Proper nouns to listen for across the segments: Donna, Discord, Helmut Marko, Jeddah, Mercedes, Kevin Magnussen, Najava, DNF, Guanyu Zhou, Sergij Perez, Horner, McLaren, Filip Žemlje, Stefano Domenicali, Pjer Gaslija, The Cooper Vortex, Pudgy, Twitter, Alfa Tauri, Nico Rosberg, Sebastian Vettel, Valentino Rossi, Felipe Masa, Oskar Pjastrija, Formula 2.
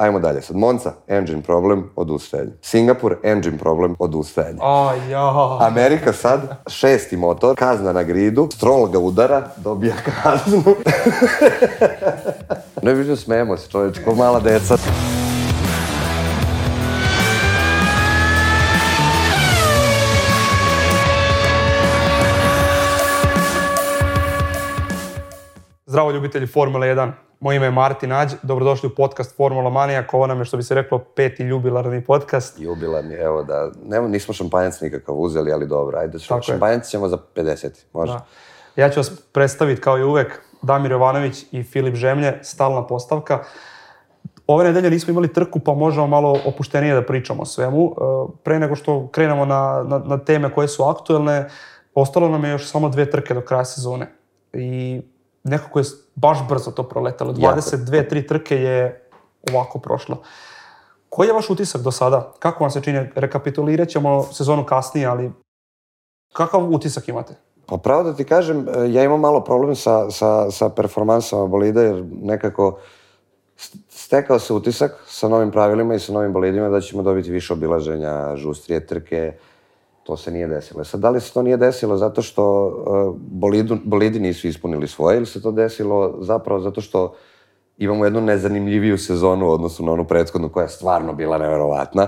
Ajmo dalje sad. Monza, engine problem, odustajanje. Singapur, engine problem, odustajanje. Amerika sad, šesti motor, kazna na gridu, Stroll ga udara, dobija kaznu. Ne vidim, smijemo se čovječ, ko mala deca. Zdravo ljubitelji Formule 1. Moje ime je Martin Ađ, dobrodošli u podcast Formula Manijak, ovo nam je što bi se reklo peti jubilarni podcast. Jubilarni, evo da, nismo šampanjac nikakav uzeli, ali dobro, ajde, šampanjac ćemo za 50, možda. Da. Ja ću vas predstaviti kao i uvek, Damir Jovanović i Filip Žemlje, stalna postavka. Ove nedelje nismo imali trku, pa možemo malo opuštenije da pričamo o svemu. Pre nego što krenemo na teme koje su aktuelne, ostalo nam je još samo 2 trke do kraja sezone i nekako je baš brzo to proletalo. 22-3 trke je ovako prošlo. Koji je vaš utisak do sada? Kako vam se čini? Rekapitulirat ćemo sezonu kasnije, ali kakav utisak imate? Pa pravo da ti kažem, ja imam malo problem sa performansama bolida, jer nekako stekao se utisak sa novim pravilima i sa novim bolidima da ćemo dobiti više obilaženja, žustrije trke. To se nije desilo. Sad, da li se to nije desilo zato što bolidi nisu ispunili svoje ili se to desilo zapravo zato što imamo jednu nezanimljiviju sezonu odnosno na onu prethodnu koja je stvarno bila nevjerovatna?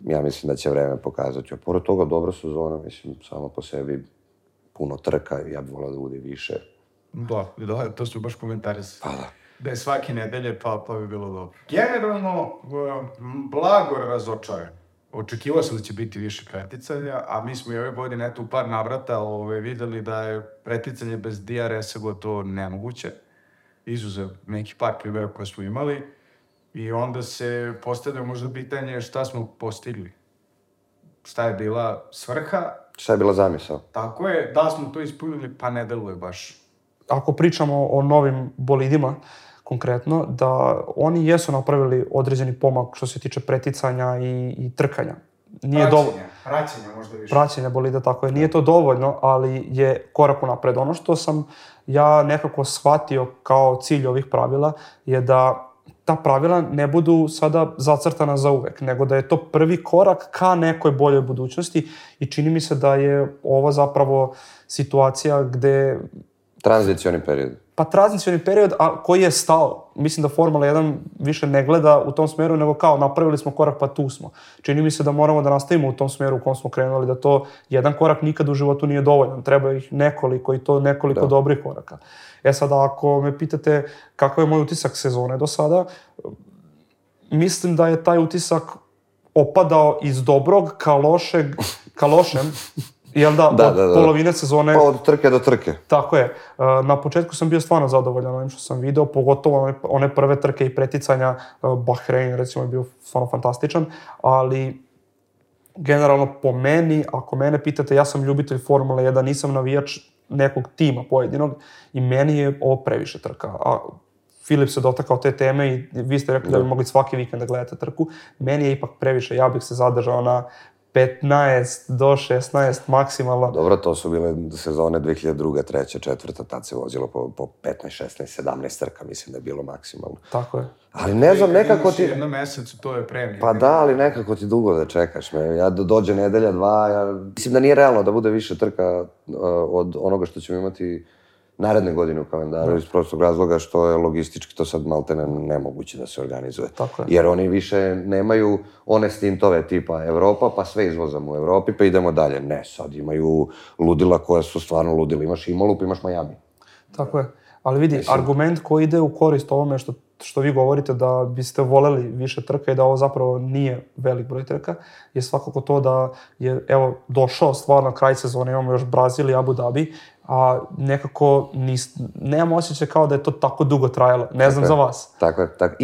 Ja mislim da će vreme pokazati. Pored toga, dobra sezona, mislim, samo po sebi puno trka, ja bih volao da bude više. Da, to su baš komentari. Pa da. Da je svake nedelje, pa bi bilo dobro. Generalno, blago razočaran. Očekivao sam da će biti više preticanja, a mi smo i ove godine, eto, u par navrata vidjeli da je preticanje bez DRS-a gotovo nemoguće, izuzev neki par primjera koje smo imali, i onda se postavlja možda pitanje šta smo postigli. Šta je bila svrha? Šta je bila zamisao? Tako je, da smo to ispunili, pa ne deluje baš. Ako pričamo o novim bolidima, konkretno, da oni jesu napravili određeni pomak što se tiče preticanja i trkanja. Praćenja možda više. Praćenja bolida, tako je. Nije to dovoljno, ali je korak unapred. Ono što sam ja nekako shvatio kao cilj ovih pravila je da ta pravila ne budu sada zacrtana za uvek, nego da je to prvi korak ka nekoj boljoj budućnosti i čini mi se da je ova zapravo situacija gde... Tranzicioni period. Pa tranzicioni period koji je stao. Mislim da Formula 1 više ne gleda u tom smeru, nego kao napravili smo korak pa tu smo. Čini mi se da moramo da nastavimo u tom smeru u kom smo krenuli, da to jedan korak nikad u životu nije dovoljan. Treba ih nekoliko i to nekoliko dobrih koraka. E sad, ako me pitate kakav je moj utisak sezone do sada, mislim da je taj utisak opadao iz dobrog ka lošem, jel da, od polovine sezone... Pa od trke do trke. Tako je. Na početku sam bio stvarno zadovoljan onim što sam video, pogotovo one prve trke i preticanja. Bahrain, recimo, je bio stvarno fantastičan, ali generalno po meni, ako mene pitate, ja sam ljubitelj Formule 1, nisam navijač nekog tima pojedinog i meni je ovo previše trka. A Filip se dotakao te teme i vi ste rekli da bi mogli svaki vikend da gledate trku. Meni je ipak previše, ja bih se zadržao na 15 do 16 maksimalno. Dobro, to su bile sezone 2002, 2003, 2004, tad se vozilo po 15, 16, 17 trka, mislim da je bilo maksimalno. Tako je. Ali ne znam, nekako ti... Jedno mesecu, to je premijer. Pa da, ali nekako ti dugo da čekaš me. Ja dođe nedelja, dva, mislim da nije realno da bude više trka od onoga što ćemo imati naredne godine u kalendaru, iz prostog razloga što je logistički to sad malte nemoguće da se organizuje. Jer oni više nemaju one stintove tipa Evropa, pa sve izvozamo u Evropi, pa idemo dalje. Ne, sad imaju ludila koja su stvarno ludila. Imaš Imolu, pa imaš Miami. Tako je. Ali vidi, argument koji ide u korist ovome što vi govorite da biste voleli više trka i da ovo zapravo nije velik broj trka, je svakako to da je, evo, došao stvarno kraj sezone, imamo još Brazil i Abu Dhabi, a nekako nemam osjećaj kao da je to tako dugo trajalo. Ne znam za vas. Tako je, tako.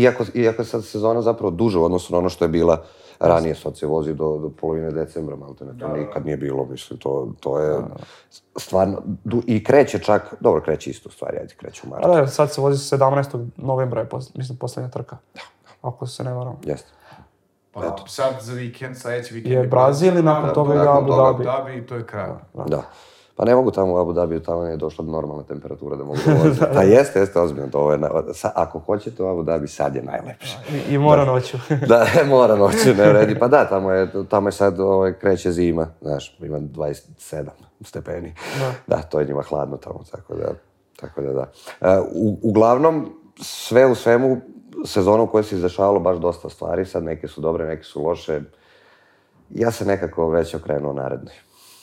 Iako je sad sezona zapravo duža u odnosu na ono što je bila ranije, sad se vozi do polovine decembra, malte ne, to nikad nije bilo, mislim, to je stvarno, i kreće čak, dobro, kreće isto stvari, ajde, kreće u martu. Da, sad se vozi 17. novembra je, mislim, poslednja trka, ako se ne varam. Jeste. Pa sad za vikend, sledeći vikend je Brazil i nakon toga je Abu Dhabi i to je kraj. Da. Pa ne mogu tamo u Abu Dhabiju, tamo nije došla do normalne temperature da mogu voziti. Pa jeste ozbiljno to. Ako hoćete u Abu Dhabi, sad je najlepše. I mora noću. Da, mora noću, ne vredi. Pa da, tamo je sad kreće zima, znaš, ima 27 stepeni. Da, to je njima hladno tamo, tako da. Uglavnom, sve u svemu, sezona u kojoj se izdešavalo baš dosta stvari, sad neke su dobre, neke su loše. Ja se nekako već okrenuo narednoj.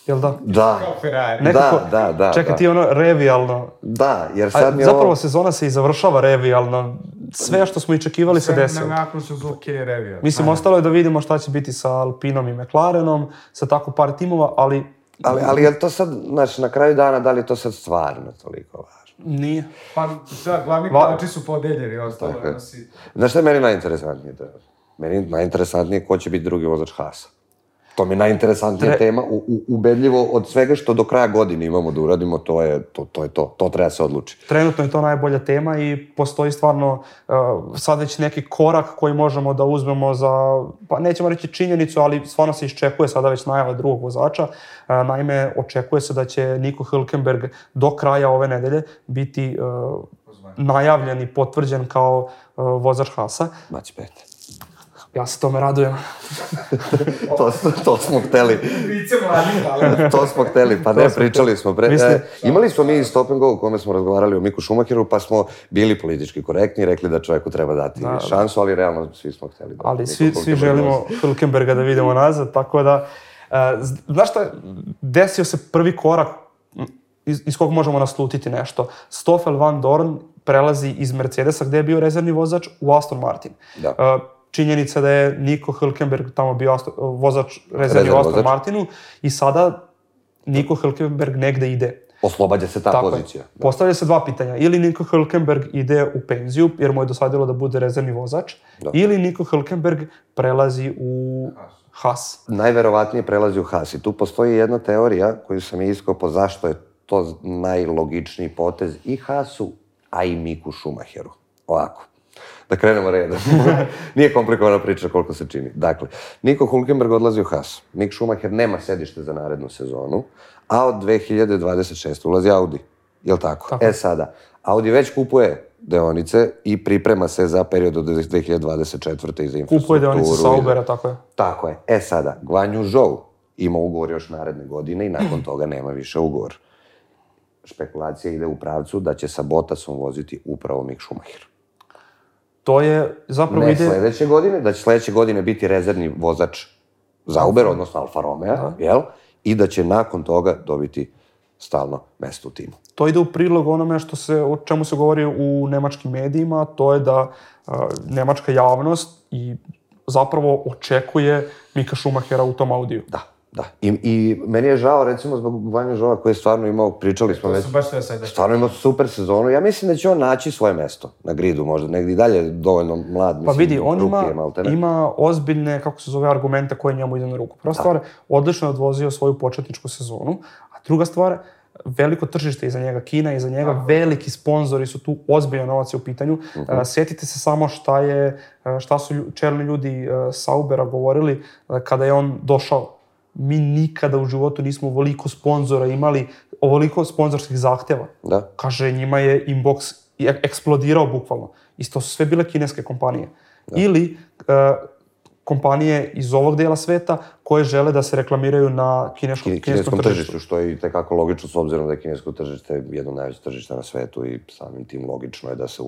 Jel da? Da. Kao Ferrari. Da. Čekaj, ti je ono revijalno. Da, jer sad mi je ovo... Zapravo sezona se i završava revijalno. Sve što smo i čekivali se desilo. Sve nakon se zvuki je revijalno. Mislim, ostalo je da vidimo šta će biti sa Alpinom i McLarenom, sa tako par timova, ali je to sad, znači, na kraju dana, da li je to sad stvarno toliko važno? Nije. Pa, sad, glavni ključi su podeljeni, ostalo je nosi. Znaš šta je meni najinteresantnije? Meni najinteresantnije ko će biti drugi vozač Haasa. To mi je najinteresantnija tema, ubedljivo od svega što do kraja godine imamo da uradimo, to je to. To treba se odlučiti. Trenutno je to najbolja tema i postoji stvarno sad već neki korak koji možemo da uzmemo za, pa nećemo reći činjenicu, ali stvarno se iščekuje sada već najava drugog vozača. Naime, očekuje se da će Nico Hülkenberg do kraja ove nedelje biti najavljen i potvrđen kao vozač Haasa. Maci pet. Ja se tome radujem. To smo hteli. To smo hteli, pa ne, pričali smo. Imali smo mi stopinga u kome smo razgovarali o Miku Schumacheru, pa smo bili politički korektni i rekli da čovjeku treba dati šansu, ali realno svi smo hteli. Ali svi želimo Hülkenberga da vidimo nazad, tako da... Znaš šta, desio se prvi korak iz kog možemo naslutiti nešto. Stoffel Vandoorne prelazi iz Mercedesa, gde je bio rezervni vozač, u Aston Martin. Da. Činjenica da je Nico Hülkenberg tamo bio vozač rezervi u Aston Martinu i sada Nico Hülkenberg negde ide. Oslobađa se ta pozicija. Postavlja se dva pitanja. Ili Nico Hülkenberg ide u penziju, jer mu je dosadilo da bude rezervni vozač, ili Nico Hülkenberg prelazi u Haas. Najverovatnije prelazi u Haas. I tu postoji jedna teorija koju sam iskopao zašto je to najlogičniji potez i Haasu, a i Miku Schumacheru. Ovako. Da krenemo redom. Nije komplikovana priča koliko se čini. Dakle, Nico Hülkenberg odlazi u Haas. Mick Schumacher nema sedište za narednu sezonu, a od 2026. ulazi Audi. Jel' tako? Sada, Audi već kupuje deonice i priprema se za period od 2024. i za infrastrukturu. Kupuje deonice Saubera, tako je. Tako je. Sada, Guanyu Zhou ima ugovor još naredne godine i nakon toga nema više ugovor. Špekulacija ide u pravcu da će sa Bottasom voziti upravo Mick Schumacher. To je zapravo ide... Ne sledeće godine, da će sledeće godine biti rezervni vozač Sauber, odnosno Alfa Romeo, jel? I da će nakon toga dobiti stalno mesto u timu. To ide u prilog onome o čemu se govori u nemačkim medijima, to je da nemačka javnost i zapravo očekuje Mika Schumachera u tom Audiju. Da. I meni je žao, recimo, zbog Guanyu Zhoua koji je stvarno imao, pričali smo već, stvarno imao super sezonu. Ja mislim da će on naći svoje mesto na gridu, možda negdje i dalje dovoljno mlad. Pa vidi, on ima ozbiljne, kako se zove, argumente koje njemu ide na ruku. Prva stvar, odlično je odvozio svoju početničku sezonu, a druga stvar, veliko tržište iza njega, Kina iza njega, veliki sponzori su tu, ozbiljan novac je u pitanju. Sjetite se samo šta su čelni ljudi Saubera govorili kada je on došao. Mi nikada u životu nismo ovoliko sponzora imali, ovoliko sponzorskih zahteva. Kaže, njima je inbox eksplodirao bukvalno. Isto su sve bile kineske kompanije. Ili kompanije iz ovog dela sveta koje žele da se reklamiraju na kineskom tržištu. Što je i tekako logično, s obzirom da je kinesko tržište jedno najveće tržište na svetu i samim tim logično je da se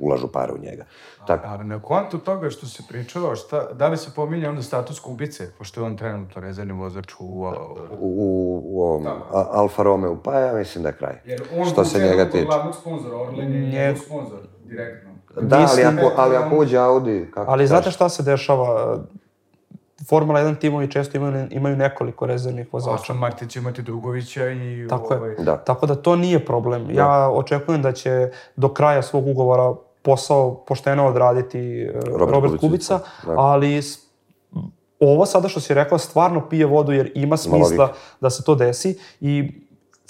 ulažu pare u njega. Ali na kontu toga što se pričalo, da li se pominje onda status kubice, pošto je on trenutno rezervni vozač u Alfa Romeo, pa ja mislim da je kraj. Jer on kuće od glavnog sponzora, Orlen je njegov sponzor, direktno. Da, ali ako uđe Audi... Ali znate šta se dešava? Formula 1 timovi često imaju nekoliko rezervnih vozača. Aston Martin će imati Dugovića i... Tako da to nije problem. Ja očekujem da će do kraja svog ugovora posao pošteno odraditi Robert Kubica, ali ovo sada što si rekao stvarno pije vodu jer ima smisla da se to desi i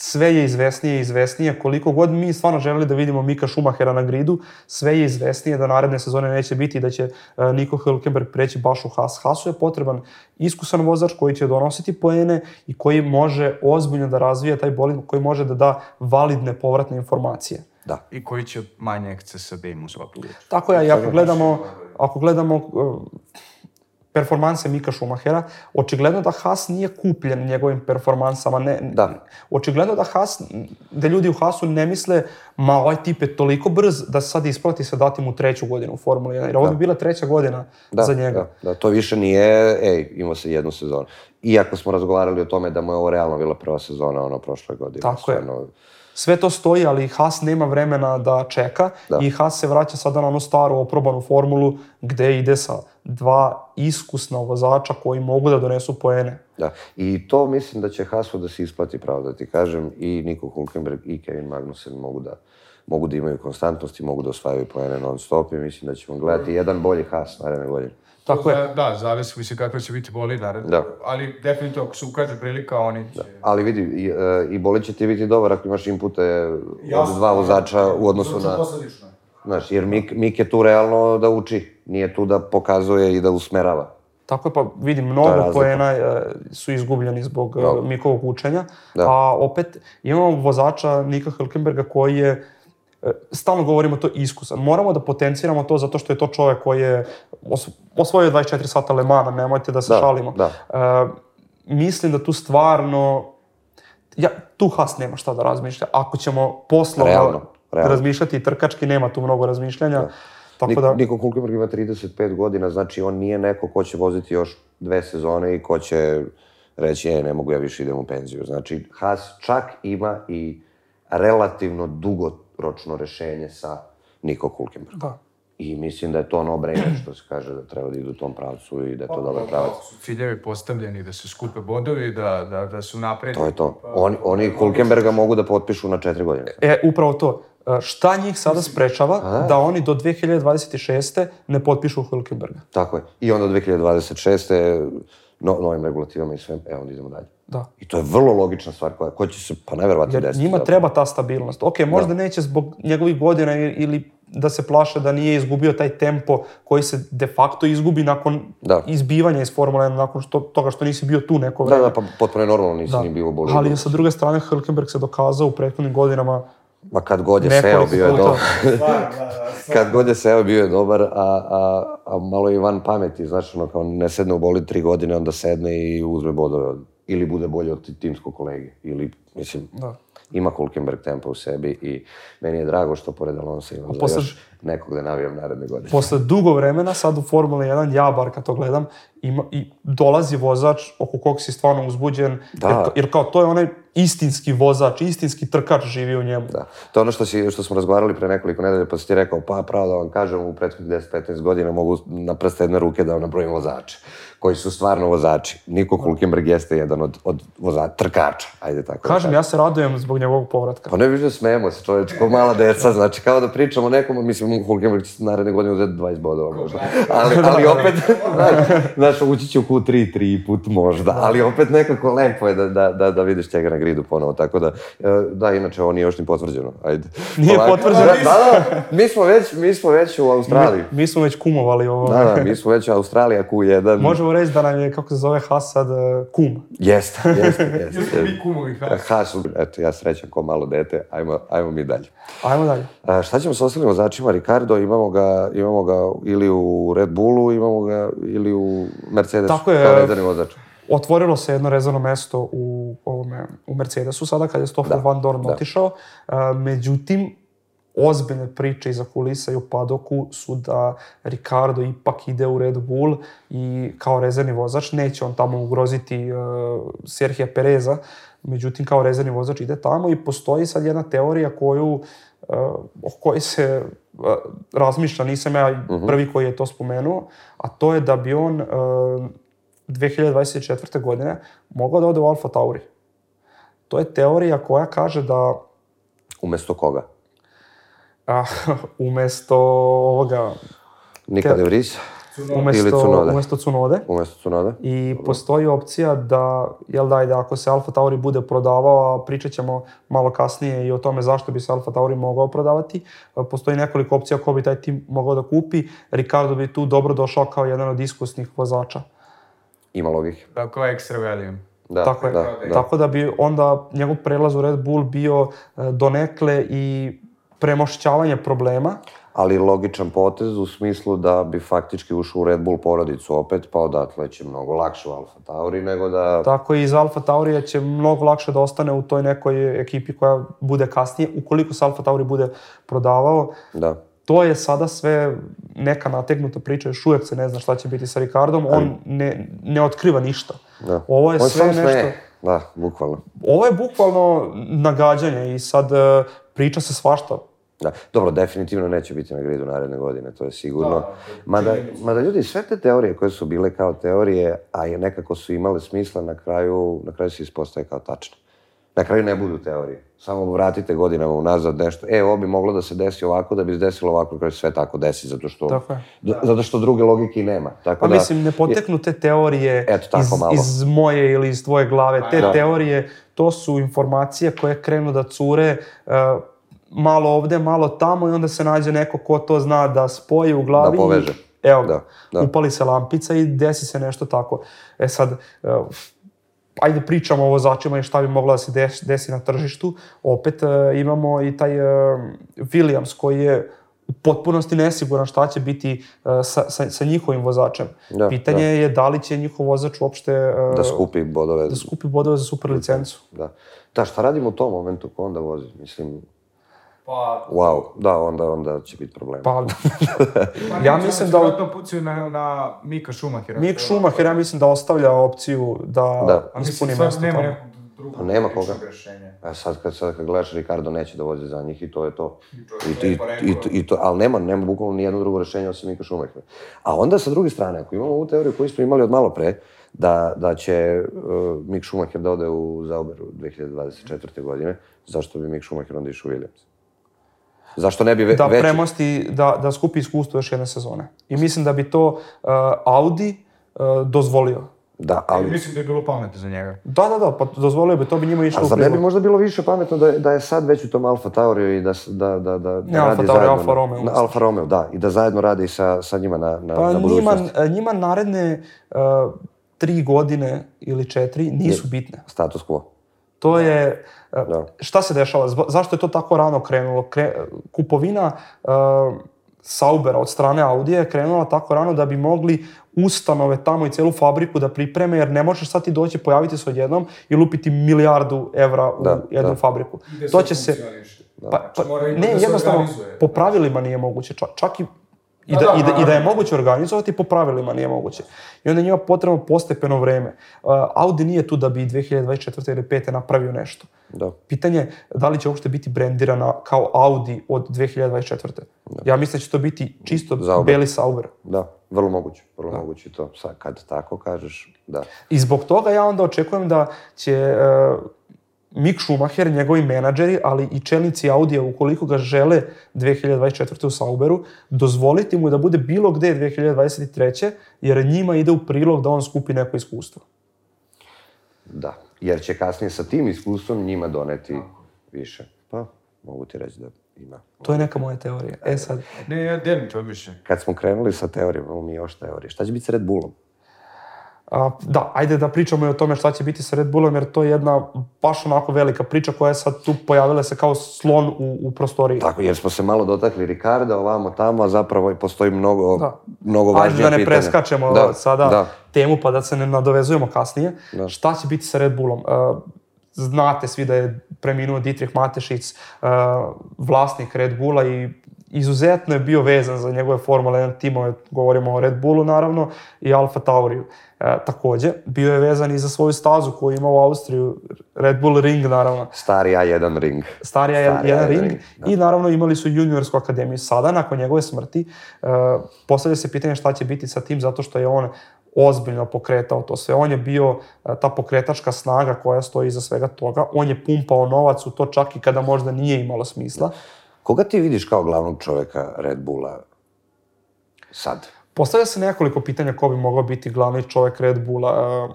sve je izvesnije i izvesnije. Koliko god mi stvarno želeli da vidimo Mika Schumachera na gridu, sve je izvesnije da naredne sezone neće biti i da će Nico Hülkenberg preći baš u Haas. Haasu je potreban iskusan vozač koji će donositi poene i koji može ozbiljno da razvija taj bolid, koji može da da validne povratne informacije. Da. I koji će manje ekscesa da im uzvapili. Tako je, ako gledamo performanse Mika Schumachera, očigledno da Haas nije kupljen njegovim performansama. Očigledno da Haas, da ljudi u Haasu ne misle, ma ovaj tip je toliko brz da sad isplati se dati mu treću godinu u Formuli 1, jer ovo bi bila treća godina za njega. Da, to više nije, imao se jednu sezonu. Iako smo razgovarali o tome da mu je ovo realno bila prva sezona, prošle godine. Tako je. Sve to stoji, ali Haas nema vremena da čeka i Haas se vraća sada na onu staru oprobanu formulu gde ide sa dva iskusna vozača koji mogu da donesu poene. Da, i to mislim da će Haasu da se isplati, pravo da ti kažem, i Nico Hülkenberg i Kevin Magnussen mogu da imaju konstantnost i mogu da osvajaju poene non stop i mislim da ćemo gledati jedan bolji Haas naredne godine. Tako je. Da, zavisi se kakve će biti boli naredno, ali definitivno ako se ukaže prilika, oni će... Da. Ali vidi, i boli će ti biti dobar ako imaš inpute od dva vozača u odnosu na... Posledično. Znaš, jer Mik je tu realno da uči, nije tu da pokazuje i da usmerava. Tako je, pa vidim, mnogo poena su izgubljeni zbog Mikovog učenja, a opet imamo vozača Nika Hülkenberga koji je... Stalno govorimo to iskusan. Moramo da potenciramo to zato što je to čovek koji je osvojio 24 sata Le Mana, nemojte da se šalimo. Mislim da tu stvarno... Tu Haas nema šta da razmišlja. Ako ćemo poslovno razmišljati i trkački, nema tu mnogo razmišljanja. Nico Hülkenberg ima 35 godina, znači on nije neko ko će voziti još dve sezone i ko će reći ne mogu ja više idem u penziju. Znači Haas čak ima i relativno dugo ročno rešenje sa Nico Hülkenbergom. Da. I mislim da je to no-brainer što se kaže da treba da idu u tom pravcu i da je to dobar pravac. Ciljevi postavljeni, da se skupe bodovi, da su napredni. To je to. Oni Hülkenberga mogu da potpišu na 4 godine. Upravo to. Šta njih sada sprečava da oni do 2026. ne potpišu Hülkenberga? Tako je. I onda 2026. novim regulativama i svem, onda idemo dalje. Da. I to je vrlo logična stvar koja će se, neverovatno desiti. Njima treba ta stabilnost. Ok, možda neće zbog njegovih godina ili da se plaše da nije izgubio taj tempo koji se de facto izgubi nakon izbivanja iz Formule 1, nakon toga što nisi bio tu neko vreme. Da, pa potpuno je normalno, nisi ni bio bolje. Ali sa druge strane, Hülkenberg se dokazao u prethodnim godinama. Ma kad god je seo, bio je dobar. Kad god je seo, bio je dobar, a malo je van pameti. Znaš, ono, kao ne sedne u bolid 3 godine, onda sedne i uzme bodove. Ili bude bolje od timskog kolege. Ili, mislim, ima Hülkenberg tempa u sebi i meni je drago što pored Alonsa imam za još nekog da navijam naredne godine. Posle dugo vremena, sad u Formule 1, ja bar kad to gledam, i dolazi vozač oko kog si stvarno uzbuđen, jer kao to je onaj istinski vozač, istinski trkač živi u njemu. Da, to je ono što smo razgovarali pre nekoliko nedelje, pa si ti rekao, pa pravo da vam kažem, u prethodnih 10-15 godina mogu na prste jedne ruke da vam nabrojim vozače, koji su stvarno vozači. Nico Hülkenberg jeste jedan od vozača, trkača, ajde tako. Kažem, ja se radujem zbog njegovog povratka. Pa ne više smemo se, čovječ, ko mala deca, znači kao da pričamo nekom, mislim, Hülkenberg će naredne godine uzeti 20 bodova možda. Ali opet, znaš, ući će u Q3 3 put možda, ali opet nekako lepo je da vidiš njega na gridu ponovo, tako da, inače, ovo nije još ni potvrđeno, ajde. Nije potvrđeno? Mi smo već u Australiji. Mi smo već kumovali ovo. Mi smo već Australija Q1. Možemo reći da nam je, kako se zove, Haas sad kum. Jeste. Jeste mi kumovi Haas. Haas, eto, ja srećam ko malo dete, ajmo mi dalje. Ajmo dalje. Šta ćemo sa ostalim vozačima? Ricardo, imamo ga ili u Red Bullu, imamo ga ili u Mercedesu, kao rezervni vozač. Otvorilo se jedno rezervno mesto u Mercedesu sada, kad je Stoffel Vandoorne otišao. Međutim, ozbiljne priče iza kulisa i u padoku su da Ricardo ipak ide u Red Bull i kao rezervni vozač neće on tamo ugroziti Sergija Pereza. Međutim, kao rezervni vozač ide tamo i postoji sad jedna teorija o kojoj se razmišlja, nisam ja prvi koji je to spomenuo, a to je da bi on 2024. godine mogao da ode u Alfa Tauri. To je teorija koja kaže da... Umesto koga? Umesto ovoga... Nikada Vrisa? umjesto Cunode. I postoji opcija da, ako se Alfa Tauri bude prodavao, a pričat ćemo malo kasnije i o tome zašto bi se Alfa Tauri mogao prodavati, postoji nekoliko opcija ko bi taj tim mogao da kupi. Ricardo bi tu dobro došao kao jedan od iskusnih vozača. Ima logike. Tako je ekstra value. Tako da bi onda njegov prelaz u Red Bull bio donekle i premošćavanje problema. Ali logičan potez u smislu da bi faktički ušao u Red Bull porodicu opet, pa odatle će mnogo lakše u Alfa Tauri nego da... Tako i iz Alfa Taurija će mnogo lakše da ostane u toj nekoj ekipi koja bude kasnije, ukoliko se Alfa Tauri bude prodavao. Da. To je sada sve neka nategnuta priča, još uvijek se ne zna šta će biti sa Ricardom, on ne otkriva ništa. Da. Ovo je sve nešto... Da, bukvalno. Ovo je bukvalno nagađanje i sad priča se svašta. Da. Dobro, definitivno neće biti na gridu naredne godine, to je sigurno. Mada ljudi, sve te teorije koje su bile kao teorije, a nekako su imale smisla, na kraju se ispostaje kao tačne. Na kraju ne budu teorije. Samo vratite godinama unazad nešto. Ovo bi moglo da se desi ovako, da bi se desilo ovako, kada se sve tako desi, zato što druge logike i nema. Tako da, mislim, ne poteknu te teorije iz moje ili iz tvoje glave. Teorije, to su informacije koje krenu da cure malo ovde, malo tamo i onda se nađe neko ko to zna da spoji u glavi. Da poveže. Upali se lampica i desi se nešto tako. Ajde pričamo o vozačima i šta bi moglo da se desi na tržištu. Opet imamo i taj Williams koji je u potpunosti nesiguran šta će biti sa njihovim vozačem. Pitanje je da li će njihov vozač uopšte da skupi bodove za super licencu. Da, šta radimo u tom momentu ko onda vozi? Mislim... onda će biti problem. Ja mislim da... Skrotno pucaju na Mika Schumachera. Mick Schumacher, ja mislim da ostavlja opciju da ispuni mesto tamo. Nema koga. Sad kad gledaš, Ricardo neće da vozi za njih i to je to. Ali nema bukvalno nijedno drugo rešenje osim Mika Schumachera. A onda sa druge strane, ako imamo ovu teoriju koju smo imali od malo pre, da će Mick Schumacher da ode u Sauberu 2024. godine, zašto bi Mick Schumacher onda išao u Williams? Zašto ne bi već... Da premosti, da skupi iskustvo još jedne sezone. I mislim da bi to Audi dozvolio. Da, ali... Mislim da je bilo pametno za njega. Da, pa dozvolio bi, to bi njima išlo u primu. A za ne bi možda bilo više pametno da je sad već u tom Alfa Tauriju i da ne, radi Alfa Tauri, zajedno... Alfa Romeo. Alfa Romeo, da. I da zajedno radi sa njima na budućnosti. Pa njima naredne 3 godine ili 4 nisu bitne. Status quo. To je... Šta se dešava? Zašto je to tako rano krenulo? Kupovina Saubera od strane Audija je krenula tako rano da bi mogli ustanove tamo i celu fabriku da pripreme, jer ne možeš sad ti doći, pojaviti se odjednom i lupiti milijardu evra u jednu fabriku. Gde to će se... Ne, jednostavno, po pravilima nije moguće. Čak i da je moguće organizovati, po pravilima nije moguće. I onda njima potrebno postepeno vreme. Audi nije tu da bi 2024. ili 2025. napravio nešto. Da. Pitanje da li će uopšte biti brendirana kao Audi od 2024. Da. Ja mislim da će to biti čisto beli Sauber. Da, vrlo moguće to. Sad kad tako kažeš, da. I zbog toga ja onda očekujem da će... Mick Schumacher, njegovi menadžeri, ali i čelnici Audija, ukoliko ga žele 2024. u Sauberu, dozvoliti mu da bude bilo gde 2023. jer njima ide u prilog da on skupi neko iskustvo. Da, jer će kasnije sa tim iskustvom njima doneti više. Pa, mogu ti reći da ima. To je neka moja teorija. Sad... Ne, ja delim to više. Kad smo krenuli sa teorijama, imamo mi još teorije. Šta će biti sa Red Bullom? Da, ajde da pričamo i o tome šta će biti sa Red Bullom, jer to je jedna baš onako velika priča koja je sad tu pojavila se kao slon u prostoriji. Tako, jer smo se malo dotakli Ricarda, ovamo, tamo, a zapravo postoji mnogo važnije pitanje. Ajde da ne preskačemo sada temu pa da se ne nadovezujemo kasnije. Da. Šta će biti sa Red Bullom? Znate svi da je preminuo Dietrich Mateschitz, vlasnik Red Bulla i izuzetno je bio vezan za njegove Formule 1 timove, govorimo o Red Bullu naravno, i Alfa Tauriju. Takođe, bio je vezan i za svoju stazu koju ima u Austriju, Red Bull Ring naravno. Stari A1 Ring. I naravno imali su juniorsku akademiju. Sada, nakon njegove smrti, postavlja se pitanje šta će biti sa tim, zato što je on ozbiljno pokretao to sve. On je bio ta pokretačka snaga koja stoji iza svega toga. On je pumpao novac u to čak i kada možda nije imalo smisla. Koga ti vidiš kao glavnog čoveka Red Bulla sad? Postavlja se nekoliko pitanja ko bi mogao biti glavni čovjek Red Bulla.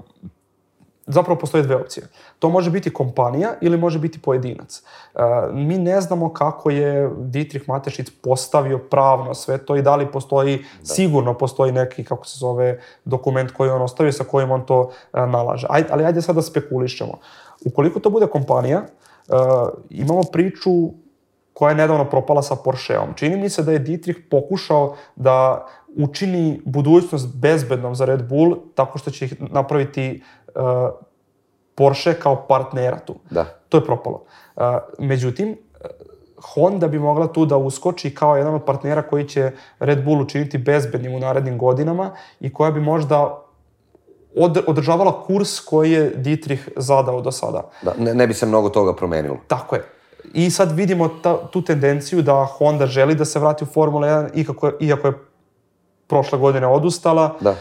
Zapravo postoje dve opcije. To može biti kompanija ili može biti pojedinac. Mi ne znamo kako je Dietrich Mateschitz postavio pravno sve to i da li postoji, sigurno postoji neki, kako se zove, dokument koji on ostavio sa kojim on to nalaže. Ali ajde sad da spekulišemo. Ukoliko to bude kompanija, imamo priču koja je nedavno propala sa Porscheom. Čini mi se da je Dietrich pokušao da učini budućnost bezbednom za Red Bull tako što će ih napraviti Porsche kao partnera tu. Da. To je propalo. Međutim, Honda bi mogla tu da uskoči kao jedan od partnera koji će Red Bull učiniti bezbednim u narednim godinama i koja bi možda održavala kurs koji je Dietrich zadao do sada. Da, ne bi se mnogo toga promenilo. Tako je. I sad vidimo tu tendenciju da Honda želi da se vrati u Formula 1 iako je prošle godine odustala. Da.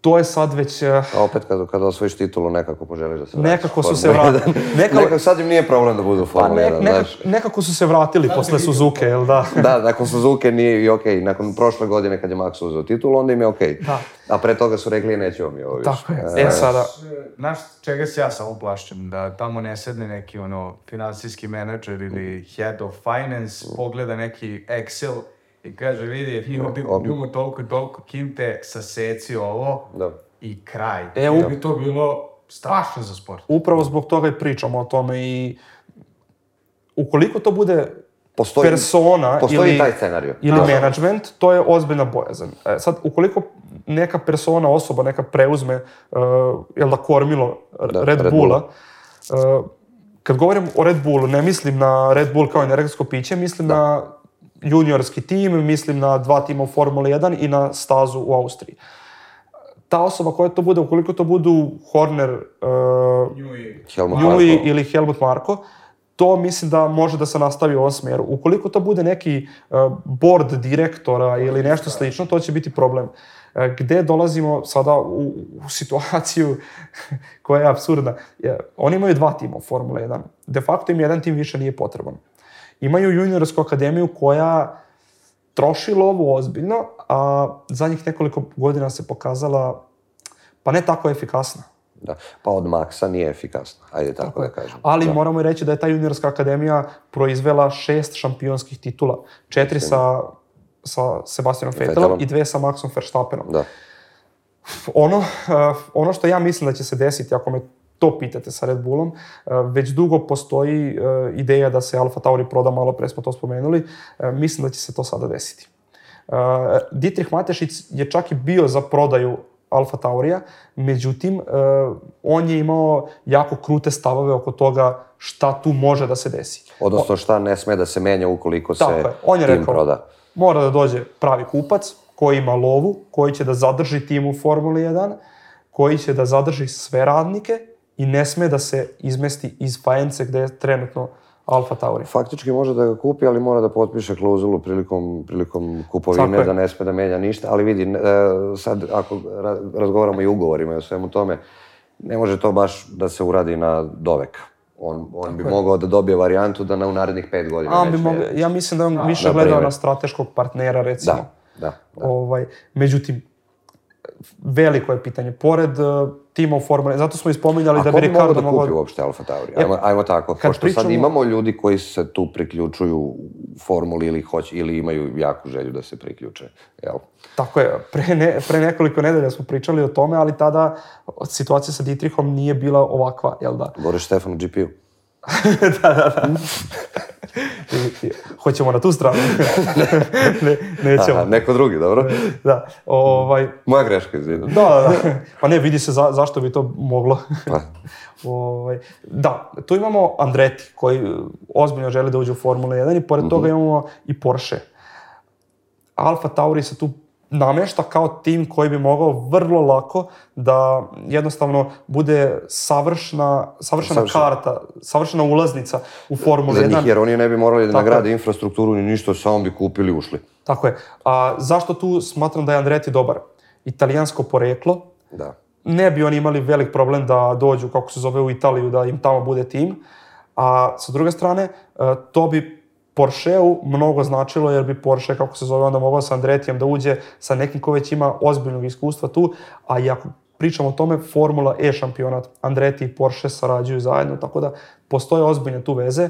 To je sad već... A opet kada osvojiš titulu nekako poželiš da se vratiš. Nekako su se vratili. Nekako sad im nije problem da budu u Formula 1, znaš. Nekako su se vratili posle Suzuke, jel da? Da, nakon Suzuke nije i okej. Nakon prošle godine kad je Max uzeo titulu, onda im je okej. Da. A pre toga su rekli nećemo mi ovo više. Tako je. Sada... Znaš čega se ja samo plašim? Da tamo ne sedne neki finansijski menadžer ili head of finance, pogleda neki Excel i kaže, vidi, imamo toliko i toliko kinte, saseci ovo i kraj. Jer bi to bilo strašno za sport. Upravo zbog toga i pričamo o tome i ukoliko to bude persona ili menadžment, to je ozbiljna bojazan. Sad, ukoliko neka persona, osoba, neka preuzme kormilo Red Bulla, kad govorim o Red Bullu, ne mislim na Red Bull kao energetsko piće, mislim na juniorski tim, mislim na dva tima u Formuli 1 i na stazu u Austriji. Ta osoba koja to bude, ukoliko to budu Horner, Newey ili Helmut Marko, to mislim da može da se nastavi u ovom smjeru. Ukoliko to bude neki board direktora ili nešto slično, to će biti problem. Gde dolazimo sada u situaciju koja je apsurdna? Oni imaju dva tima u Formuli 1. De facto im jedan tim više nije potreban. Imaju juniorsku akademiju koja troši lovu ozbiljno, a zadnjih nekoliko godina se pokazala pa ne tako efikasna. Da, pa od Maxa nije efikasna, ajde tako da kažem. Ali moramo i reći da je ta juniorska akademija proizvela 6 šampionskih titula. 4 sa Sebastianom Vettelom i 2 sa Maxom Verstappenom. Da. Ono što ja mislim da će se desiti, ako me to pitate sa Red Bullom, već dugo postoji ideja da se Alfa Tauri proda, malo pre smo to spomenuli, mislim da će se to sada desiti. Dietrich Mateschitz je čak i bio za prodaju Alfa Taurija, međutim, on je imao jako krute stavove oko toga šta tu može da se desi. Odnosno šta ne sme da se menja ukoliko se tim proda. Mora da dođe pravi kupac koji ima lovu, koji će da zadrži tim u Formuli 1, koji će da zadrži sve radnike i ne sme da se izmesti iz Fajence gde je trenutno Alfa Tauri. Faktički može da ga kupi, ali mora da potpiše klauzulu prilikom kupovine, da ne sme da menja ništa. Ali vidi, sad ako razgovaramo i ugovorima i o svemu tome, ne može to baš da se uradi na doveka. On bi mogao da dobije varijantu da u narednih 5 godina neće. Ja mislim da on više gledao na strateškog partnera, recimo. Da. Međutim, veliko je pitanje. Pored tima u Formule, zato smo ispominjali da bi Ricardo mogao... A ko bi mogao da kupi uopšte Alfa Tauri? Ajmo tako, pošto sad imamo ljudi koji se tu priključuju u Formuli ili imaju jaku želju da se priključe. Tako je, pre nekoliko nedelja smo pričali o tome, ali tada situacija sa Dietrichom nije bila ovakva, jel da? Govoriš Stefanu GP-u. Da. Hoćemo na tu stranu. Nećemo. Neko drugi, dobro? Da. Moja greška, izvinim. Da. Pa ne, vidi se zašto bi to moglo. Da, tu imamo Andretti, koji ozbiljno želi da uđe u Formule 1 i pored toga imamo i Porsche. Alfa Tauri se tu namešta kao tim koji bi mogao vrlo lako da jednostavno bude savršena karta, savršena ulaznica u Formulu 1. Za njih, jer oni ne bi morali da nagrade infrastrukturu ni ništa, samo bi kupili i ušli. Tako je. A zašto tu smatram da je Andretti dobar? Italijansko poreklo. Da. Ne bi oni imali velik problem da dođu, kako se zove, u Italiju, da im tamo bude tim. A sa druge strane, to bi Porscheu mnogo značilo, jer bi Porsche, kako se zove, onda mogao sa Andretijem da uđe sa nekim ko već ima ozbiljnog iskustva tu, a i ako pričamo o tome, Formula E šampionat, Andretti i Porsche sarađuju zajedno, tako da postoje ozbiljne tu veze.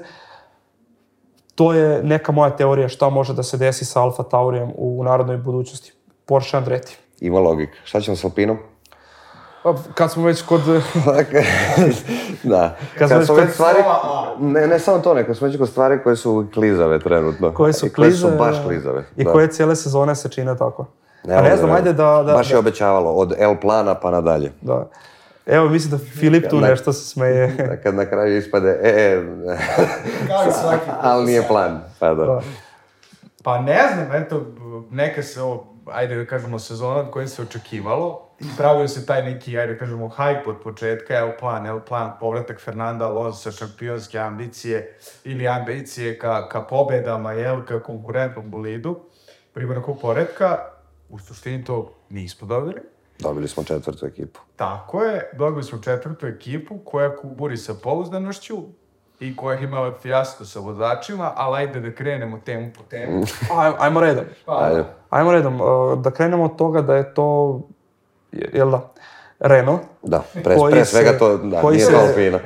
To je neka moja teorija šta može da se desi sa Alfa Taurijem u narodnoj budućnosti. Porsche Andretti. Ima logika. Šta ćemo s Alpinom? Kad smo već kod... da. Kad smo već stvari... Ne samo to, nego smo već kod stvari koje su klizave trenutno. Koje su baš klizave. I da. Koje cijele sezone se čine tako. Ne znam, ajde da... Baš je obećavalo, od L plana pa nadalje. Da. Evo, mislim da Filip tu nešto se smeje. Kad na kraju ispade, ali nije plan. Pa ne znam, eto, neka se ovo, ajde da kažemo, sezona kojim se očekivalo. Pravio se taj neki, ajde da kažemo, hype od početka, L plan, povratak Fernanda Alonso, šampionske ambicije ili ambicije ka pobedama, ka konkurentnom bolidu. Primjerku poredka, u suštini to nismo dobili. Dobili smo četvrtu ekipu. Tako je, dobili smo četvrtu ekipu koja kuburi sa pouzdanošću i koja imala fijasko sa vozačima, ali ajde da krenemo temu po temu. Ajmo redom. Ajmo redom. Da krenemo od toga da je to, jel da, Renault. Da, pre svega to nije to Alpina.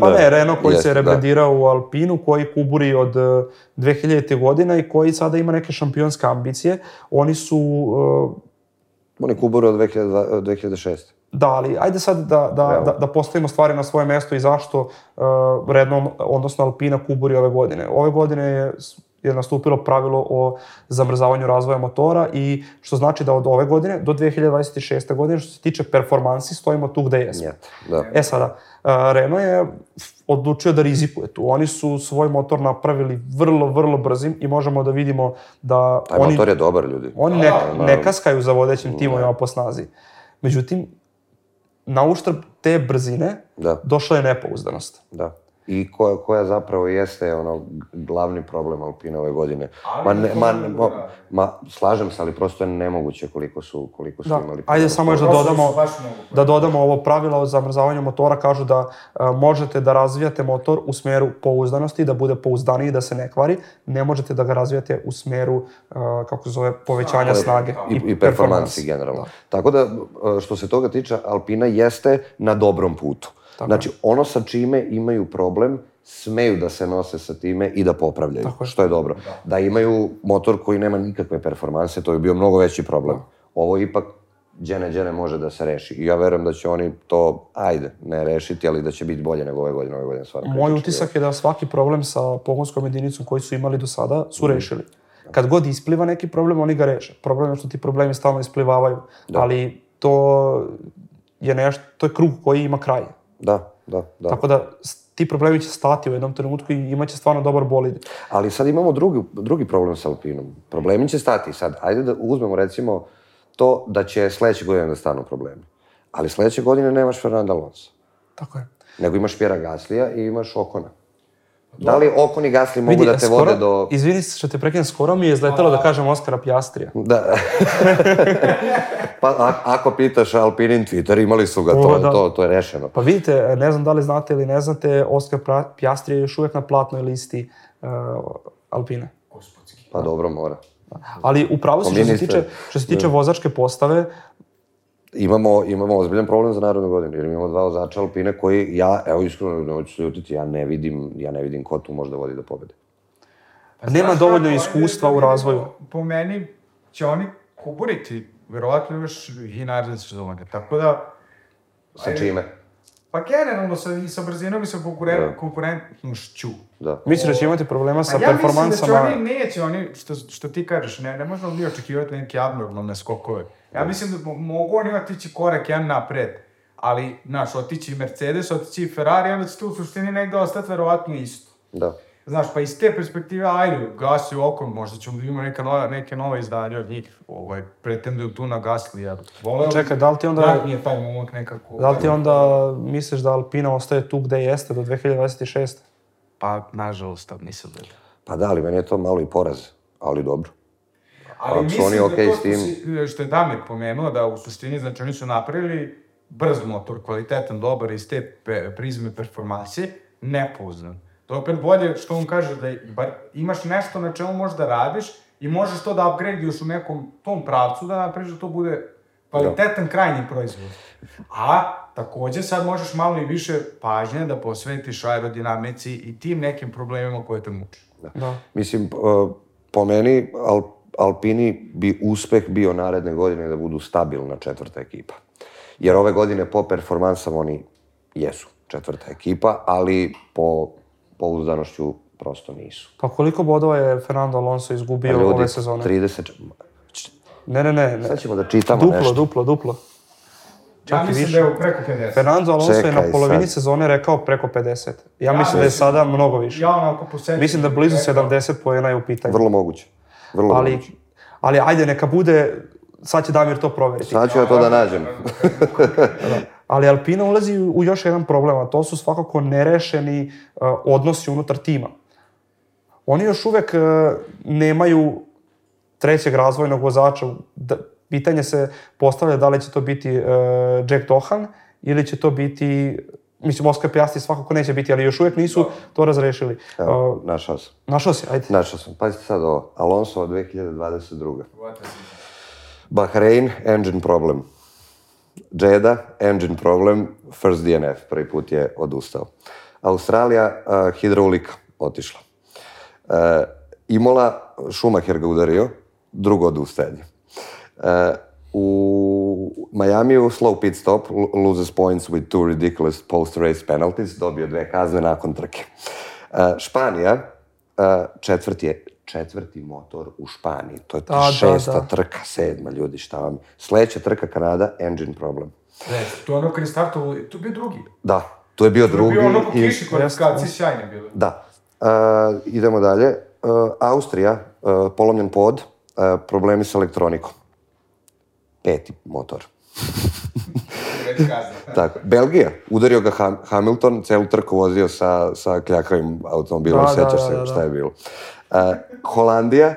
Pa ne, Renault koji se rebrandirao u Alpinu, koji kuburi od 2000. godina i koji sada ima neke šampionske ambicije. Oni su... Oni kuburi od 2006. Da, ali ajde sad da postavimo stvari na svoje mesto i zašto Renault, odnosno Alpina, kuburi ove godine. Ove godine je nastupilo pravilo o zamrzavanju razvoja motora, i što znači da od ove godine do 2026. godine, što se tiče performansi, stojimo tu gde jesmo. E sada, Renault je odlučio da rizikuje tu. Oni su svoj motor napravili vrlo, vrlo brzim i možemo da vidimo da... Taj motor je dobar, ljudi. Oni ne kaskaju za vodećim timovima po snazi. Međutim, na uštrb te brzine došla je nepouzdanost. Da. I koja zapravo jeste glavni problem Alpina ove godine. Ma slažem se, ali prosto je nemoguće koliko su imali. Ajde samo još da dodamo ovo pravila o zamrzavanju motora. Kažu da možete da razvijate motor u smeru pouzdanosti, da bude pouzdaniji, da se ne kvari. Ne možete da ga razvijate u smeru, povećanja snage i performansi generalno. Tako da, što se toga tiče, Alpina jeste na dobrom putu. Znači, ono sa čime imaju problem, smeju da se nose sa time i da popravljaju, što je dobro. Da imaju motor koji nema nikakve performanse, to je bio mnogo veći problem. Ovo ipak đene može da se reši. I ja verujem da će oni to, ne rešiti, ali da će biti bolje nego ove godine. Moj utisak je da svaki problem sa pogonskom jedinicom koji su imali do sada su rešili. Kad god ispliva neki problem, oni ga reše. Problem je što ti problemi stalno isplivavaju, ali to je krug koji ima kraj. Da. Tako da ti problemi će stati u jednom trenutku i imaće stvarno dobar bolid. Ali sad imamo drugi problem sa Alpinom. Problemi će stati sad. Ajde da uzmemo recimo to da će sledeće godine da stanu problemi. Ali sledeće godine nemaš Fernanda Alonso. Tako je. Nego imaš Pjera Gaslija i imaš Okona. Da li Okon i Gasli mogu da te vode do... Izvini što te prekinem, skoro mi je izletelo da kažem Oskara Pjastrija. Da. Pa ako pitaš Alpinin Twitter, imali su ga, to je rešeno. Pa vidite, ne znam da li znate ili ne znate, Oskar Pjastrija je još uvijek na platnoj listi Alpine. Pa dobro, mora. Ali upravo što se tiče vozačke postave, imamo ozbiljan problem za narodnu godinu, jer imamo dva vozača Alpine koji evo iskreno ne hoću se ljutiti, ja ne vidim ko tu može da vodi do pobede. Nema dovoljno iskustva u razvoju. Po meni će oni kuburiti, verovatno još i naredne sezone, tako da... Sa čime? Pa generalno sa brzinom i sa konkurentnošću. Misliš da će imati problema sa performansama? Ja mislim da će oni, neće oni, što ti kažeš, ne možemo li očekivati neke abnormalne skokove. Ja mislim da mogu oni otići korak jedan napred, ali, znaš, otići i Mercedes, otići i Ferrari, onda će tu u suštini negde ostati verovatno isto. Da. Znaš, pa iz te perspektive, Gasly i Ocon, možda ćemo imati neke nove izdanje od njih, pretenduju tu na Gasly. Čekaj, da li ti onda... Da li ti onda misliš da Alpina ostaje tu gde jeste do 2026? Pa, nažalost, nisam gledao. Pa da, ali meni je to malo i poraz, ali dobro. Ali mislim da to što je Damir pomenuo, da u suštini, znači oni su napravili brz motor, kvalitetan, dobar iz te prizme performanse, nepouzdan. To je opet bolje što on kaže da imaš nešto na čemu možeš da radiš I možeš to da upgradiš u nekom tom pravcu da napriš da to bude kvalitetan krajnji proizvod. A takođe sad možeš malo I više pažnje da posvetiš aerodinamici I tim nekim problemima koje te muče. Mislim, po meni Alpini bi uspeh bio naredne godine da budu stabilna četvrta ekipa. Jer ove godine po performansama oni jesu četvrta ekipa, ali po pouzdanošću prosto nisu. Pa koliko bodova je Fernando Alonso izgubio ove sezone? 30... Ne. Sad ćemo da čitamo nešto. Duplo. Ja mislim da je preko 50. Fernando Alonso je na polovini sezone rekao preko 50. Ja mislim da je sada mnogo više. Mislim da blizu 70 poena je u pitanju. Vrlo moguće. Ali ajde, neka bude... Sad će Damir to proveriti. Sad ću ja to da nađem. Ali Alpina ulazi u još jedan problem, a to su svakako nerešeni odnosi unutar tima. Oni još uvek nemaju trećeg razvojnog vozača. Pitanje se postavlja da li će to biti Jack Doohan ili će to biti... Mislim, Oskar Pjasti svakako neće biti, ali još uvek nisu to razrešili. Evo, našao sam. Našao si, ajde. Našao sam. Pazite sad ovo. Alonso od 2022. Bahrain, engine problem. Jeddah, engine problem. First DNF, prvi put je odustao. Australija, hidraulika, otišla. Imola, Schumacher ga udario, drugo odustajanje. U Miamiju, slow pit stop, loses points with two ridiculous post-race penalties, dobio 2 kazne nakon trke. Španija, četvrti motor u Španiji. To je 6. trka, 7. ljudi, šta vam je. Sledeća trka Kanada, engine problem. To je ono kad je startovo, to je bio drugi. Da, to je bio drugi. To je bio ono po kiši kvalifikacije, sjajne bile. Da. Idemo dalje. Austrija, polomljen pod, problemi s elektronikom. 5. motor. Belgija, udario ga Hamilton, celu trku vozio sa kljakavim automobilom, sećaš se šta je bilo. Holandija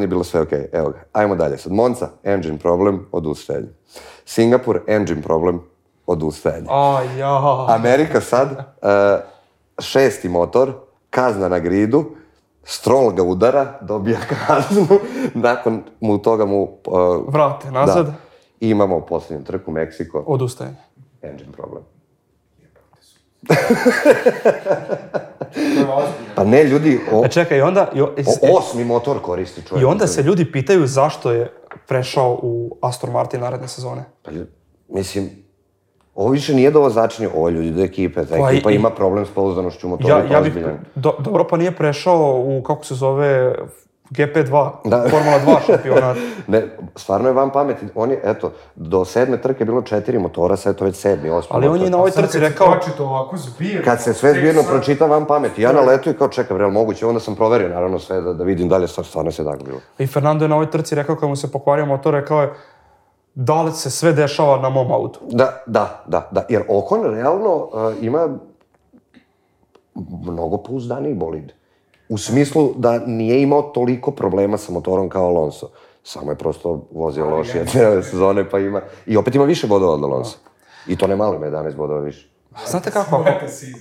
je bilo sve okej, evo ga, ajmo dalje sad. Monza, engine problem, odustajanje. Singapur, engine problem, odustajanje. Amerika sad, 6. motor, kazna na gridu, Stroll ga udara, dobija kaznu, nakon mu toga mu... Vrate nazad. Da. I imamo poslednju trku, Meksiko. Odustajanje. Engine problem. Pa ne, ljudi... Čekaj, onda... 8. motor koristi čovjek. I onda se ljudi pitaju zašto je prešao u Aston Martin naredne sezone. Pa mislim... Ovo više nije do vozačenja, ovo je ljudi do ekipe, ta ekipa ima problem s pouzdanošću motora, to je ozbiljan. Dobro, pa nije prešao u, kako se zove, GP2, Formula 2 šampionat. Ne, stvarno je van pametni, on je, eto, do 7. trke je bilo 4 motora, sad je to već 7. 8. Ali on je na ovoj trci rekao... Kad se sve zbirno pročita van pametni, ja naletu I kao čekam, real moguće, onda sam proverio naravno sve da vidim dalje, stvarno se tako bilo. I Fernando je na ovoj trci rekao, kada mu se pokvario motor, rekao je da li se sve dešava na mom autu? Da, jer Ocon realno ima mnogo pouzdaniji bolid. U smislu da nije imao toliko problema sa motorom kao Alonso. Samo je prosto vozio lošije cijele sezone, pa ima... I opet ima više bodova od Alonso. I to ne malo ima 11 bodova više. Znate kako?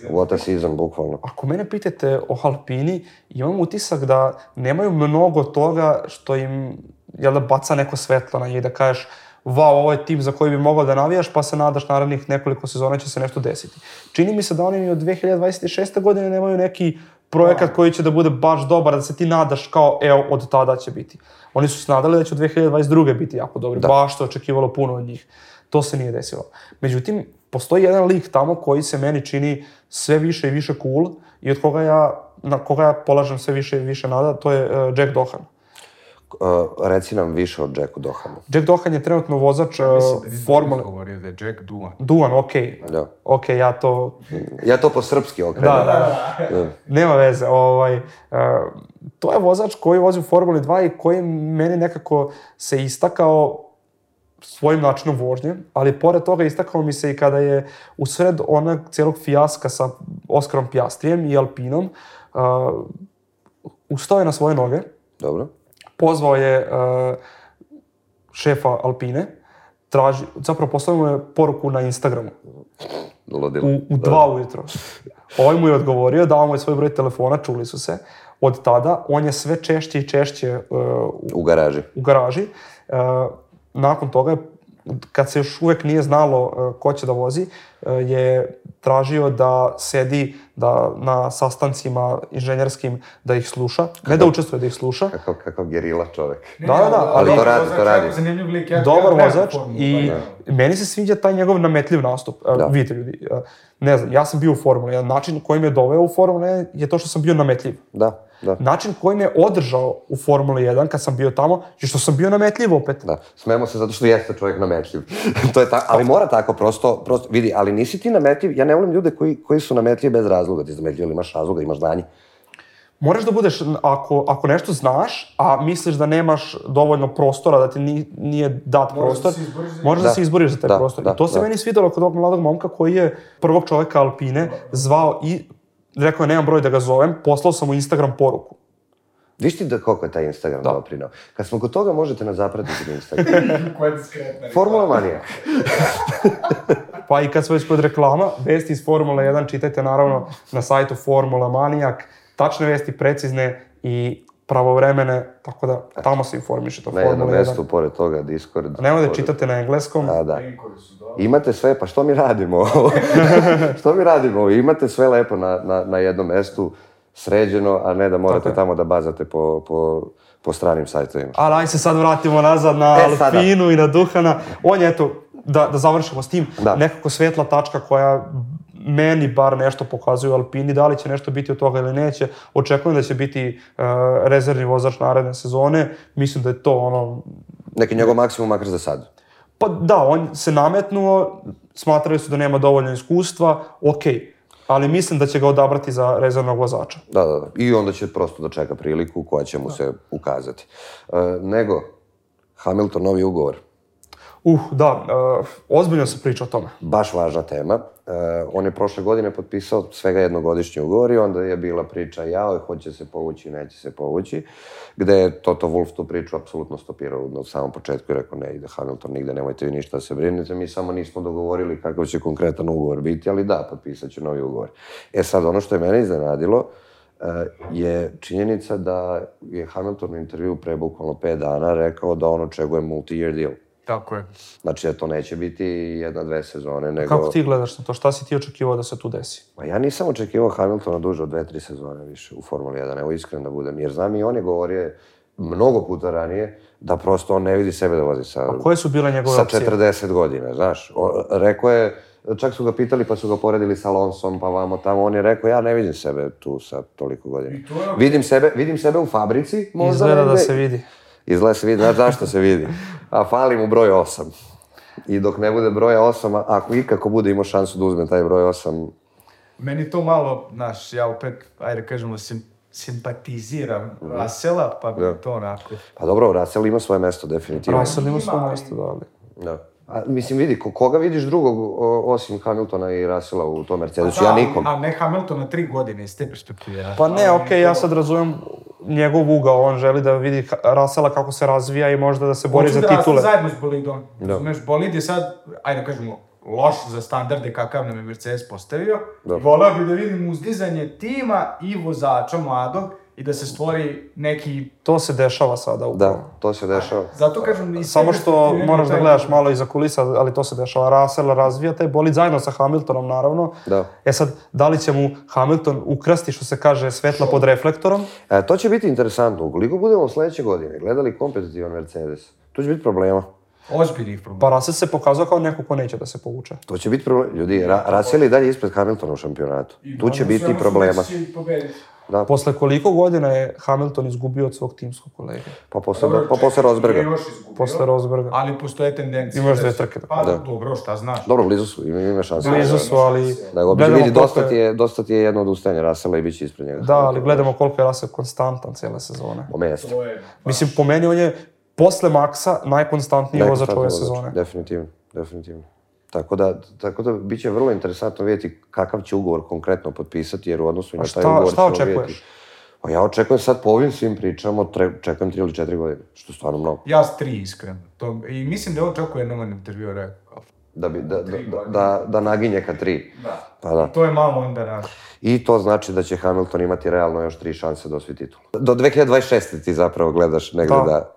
What a season, bukvalno. Ako mene pitate o Alpini, imam utisak da nemaju mnogo toga što im baca neko svetlo na njih, da kažeš wow, ovo je tim za koji bi mogao da navijaš, pa se nadaš narednih nekoliko sezona će se nešto desiti. Čini mi se da oni od 2026. godine nemaju neki projekat koji će da bude baš dobar, da se ti nadaš kao, evo, od tada će biti. Oni su se nadali da će od 2022. biti jako dobri, baš to očekivalo puno od njih. To se nije desilo. Međutim, postoji jedan lik tamo koji se meni čini sve više I više cool I od koga ja polažem sve više I više nada, to je Jack Doohan. Reci nam više o Jacku Doohanu. Jack Doohan je trenutno vozač Formule... Govorio da je Jack Doohan. Doohan, okej. Okej, ja to... Ja to po srpski okrenem. Da. Nema veze. To je vozač koji vozi u Formuli 2 I koji meni nekako se istakao svojim načinom vožnje, ali pored toga istakao mi se I kada je usred onog cijelog fijaska sa Oskarom Pjastrijem I Alpinom ustao je na svoje noge. Dobro. Pozvao je šefa Alpine, zapravo poslao mu je poruku na Instagramu. Ludilo. U 2 ujutro. Ovaj mu je odgovorio, dao mu je svoj broj telefona, čuli su se. Od tada on je sve češće i češće u garaži. Nakon toga, kad se još uvek nije znalo ko će da vozi, je tražio da sedi da na sastancima inženjerskim da ih sluša, ne da učestvuje, da ih sluša. Kako gerila čovjek. Da, ali to radi. Zanimljiv lik, dobar vozač i meni se sviđa taj njegov nametljiv nastup. Vidite ljudi, ne znam, ja sam bio u Formuli 1, način kojim je doveo u Formulu 1 je to što sam bio nametljiv. Da. Način koji me održao u Formuli 1 kad sam bio tamo, je što sam bio nametljiv opet. Da, smemo se zato što jeste čovjek nametljiv. To je ali mora tako, prosto vidi, ali nisi ti nametljiv, ja ne volim ljude koji su nametljivi bez razloga, ti nametljiv ili imaš razloga, imaš znanje. Moraš da budeš, ako nešto znaš, a misliš da nemaš dovoljno prostora, da ti nije dat prostor, moraš da se izboriš za taj prostor. I to se meni svidjelo kod ovog mladog momka koji je prvog čovjeka Alpine zvao i rekao je nemam broj da ga zovem, poslao sam mu Instagram poruku. Viš ti koliko je taj Instagram doprinao? Kad smo kod toga možete nas zapratiti na Instagram. Koja diskretna reklama. Formula Manijak. Pa i kad smo već kod reklama, vesti iz Formula 1 čitajte naravno na sajtu Formula Manijak. Tačne vesti, precizne i pravovremene, tako da tamo se informišete o Formula 1. Na jednom mestu, pored toga, Discord. Nemoj da čitate na engleskom. Imate sve, pa što mi radimo? Imate sve lepo na jednom mestu, sređeno, a ne da morate tamo da bazate po stranim sajtovima. Ali aj se sad vratimo nazad na Alpinu i na Duhana. On je, eto, da završimo s tim, nekako svetla tačka koja meni bar nešto pokazuju Alpini, da li će nešto biti od toga ili neće. Očekujem da će biti rezervni vozač naredne sezone. Mislim da je to ono... Neki njegov maksimum makar za sad. Pa da, on se nametnuo, smatrali su da nema dovoljno iskustva, okej. Ali mislim da će ga odabrati za rezervnog vozača. Da. I onda će prosto da čeka priliku koja će mu se ukazati. Nego, Hamilton, novi ugovor. Ozbiljno se priča o tome. Baš važna tema. On je prošle godine potpisao svega jednogodišnji ugovor i onda je bila priča hoće se povući, neće se povući, gde je Toto Wolff tu priču apsolutno stopirao na samom početku i rekao ne ide Hamilton nigde, nemojte vi ništa da se brinete, mi samo nismo dogovorili kakav će konkretan ugovor biti, ali da, potpisat ću novi ugovor. Sad, ono što je mene iznenadilo je činjenica da je Hamilton u intervju pre bukvalno 5 dana rekao da on očekuje multi-year deal. Tako je. Znači da to neće biti 1-2 sezone, nego... Kako ti gledaš na to? Šta si ti očekivao da se tu desi? Ja nisam očekivao Hamiltona duže od 2-3 sezone više u Formuli 1, evo iskren da budem. Jer znam i on je govorio mnogo puta ranije da prosto on ne vidi sebe da vozi sa... A koje su bile njegove opcije? Sa 40 godina, znaš. Rekao je, čak su ga pitali pa su ga poredili sa Alonsom, pa vamo tamo. On je rekao, ja ne vidim sebe tu sa toliko godina. Vidim sebe u fabrici, možda ne... Izgleda da se vidi. Izgleda se vidi, znaš zašto se vidi? A fali mu broj 8. I dok ne bude broja 8, ako ikako bude imao šansu da uzme taj broj 8... Meni to malo, znaš, ja opet, ajde kažemo, simpatiziram Russella, pa bi to onako... Pa dobro, Russell ima svoje mesto, definitivno. Russell ima svoje mesto, da. Mislim, vidi, koga vidiš drugog osim Hamiltona i Russella u tom Mercedesu? Ja nikom. A ne Hamiltona 3 godine iz te perspektive. Pa ne, okej, ja sad razumem... njegov ugao, on želi da vidi Russella kako se razvija i možda da se bori za titule. Hoću da rastu zajedno s bolidom. Znaš, bolid je sad, ajde kažemo, loš za standarde kakav nam je Mercedes postavio. Voleo bi da vidim uzdizanje tima i vozača mladog i da se stvori neki... To se dešava sada upravo. Da, to se dešava. Zato kažem... Samo što moraš da gledaš malo iza kulisa, ali to se dešava. Russell razvija taj bolid zajedno sa Hamiltonom, naravno. Da. Sad, da li će mu Hamilton ukrasti, što se kaže, svetla pod reflektorom? To će biti interesantno. Ukoliko budemo sledeće godine gledali kompetitivan Mercedes, to će biti problema. Ozbiljnih problema. Pa Russell se pokazao kao neko ko neće da se povuče. To će biti problema. Ljudi, Russell je dalje ispred Hamiltona u šampionatu. Tu će biti problema. Da. Posle koliko godina je Hamilton izgubio od svog timskog kolega? Pa posle Rosberga. Posle Rosberga. Ali postoje tendencije. Imaš 2 trke. Pa dobro, šta znaš? Dobro, blizu su, ima šanse. Blizu su, ali... Dosta ti je jedno odustajanje Russella i bit će ispred njega. Da, ali gledamo koliko je Russell konstantan cijele sezone. Po mjestu. Mislim, po meni on je posle Maxa najkonstantniji vozač ove sezone. Definitivno. Tako da bit će vrlo interesantno vidjeti kakav će ugovor konkretno potpisati, jer u odnosu na taj ugovor ćemo vidjeti. A šta očekuješ? Ja očekujem sad po ovim svim pričama, čekam 3 ili 4 godine, što je stvarno mnogo. Ja s 3 iskreno. I mislim da je on čak u jednom intervju rekao. da naginje ka tri. Da. To je malo onda različno. I to znači da će Hamilton imati realno još tri šanse da osvoji titul. Do 2026. ti zapravo gledaš negdje da...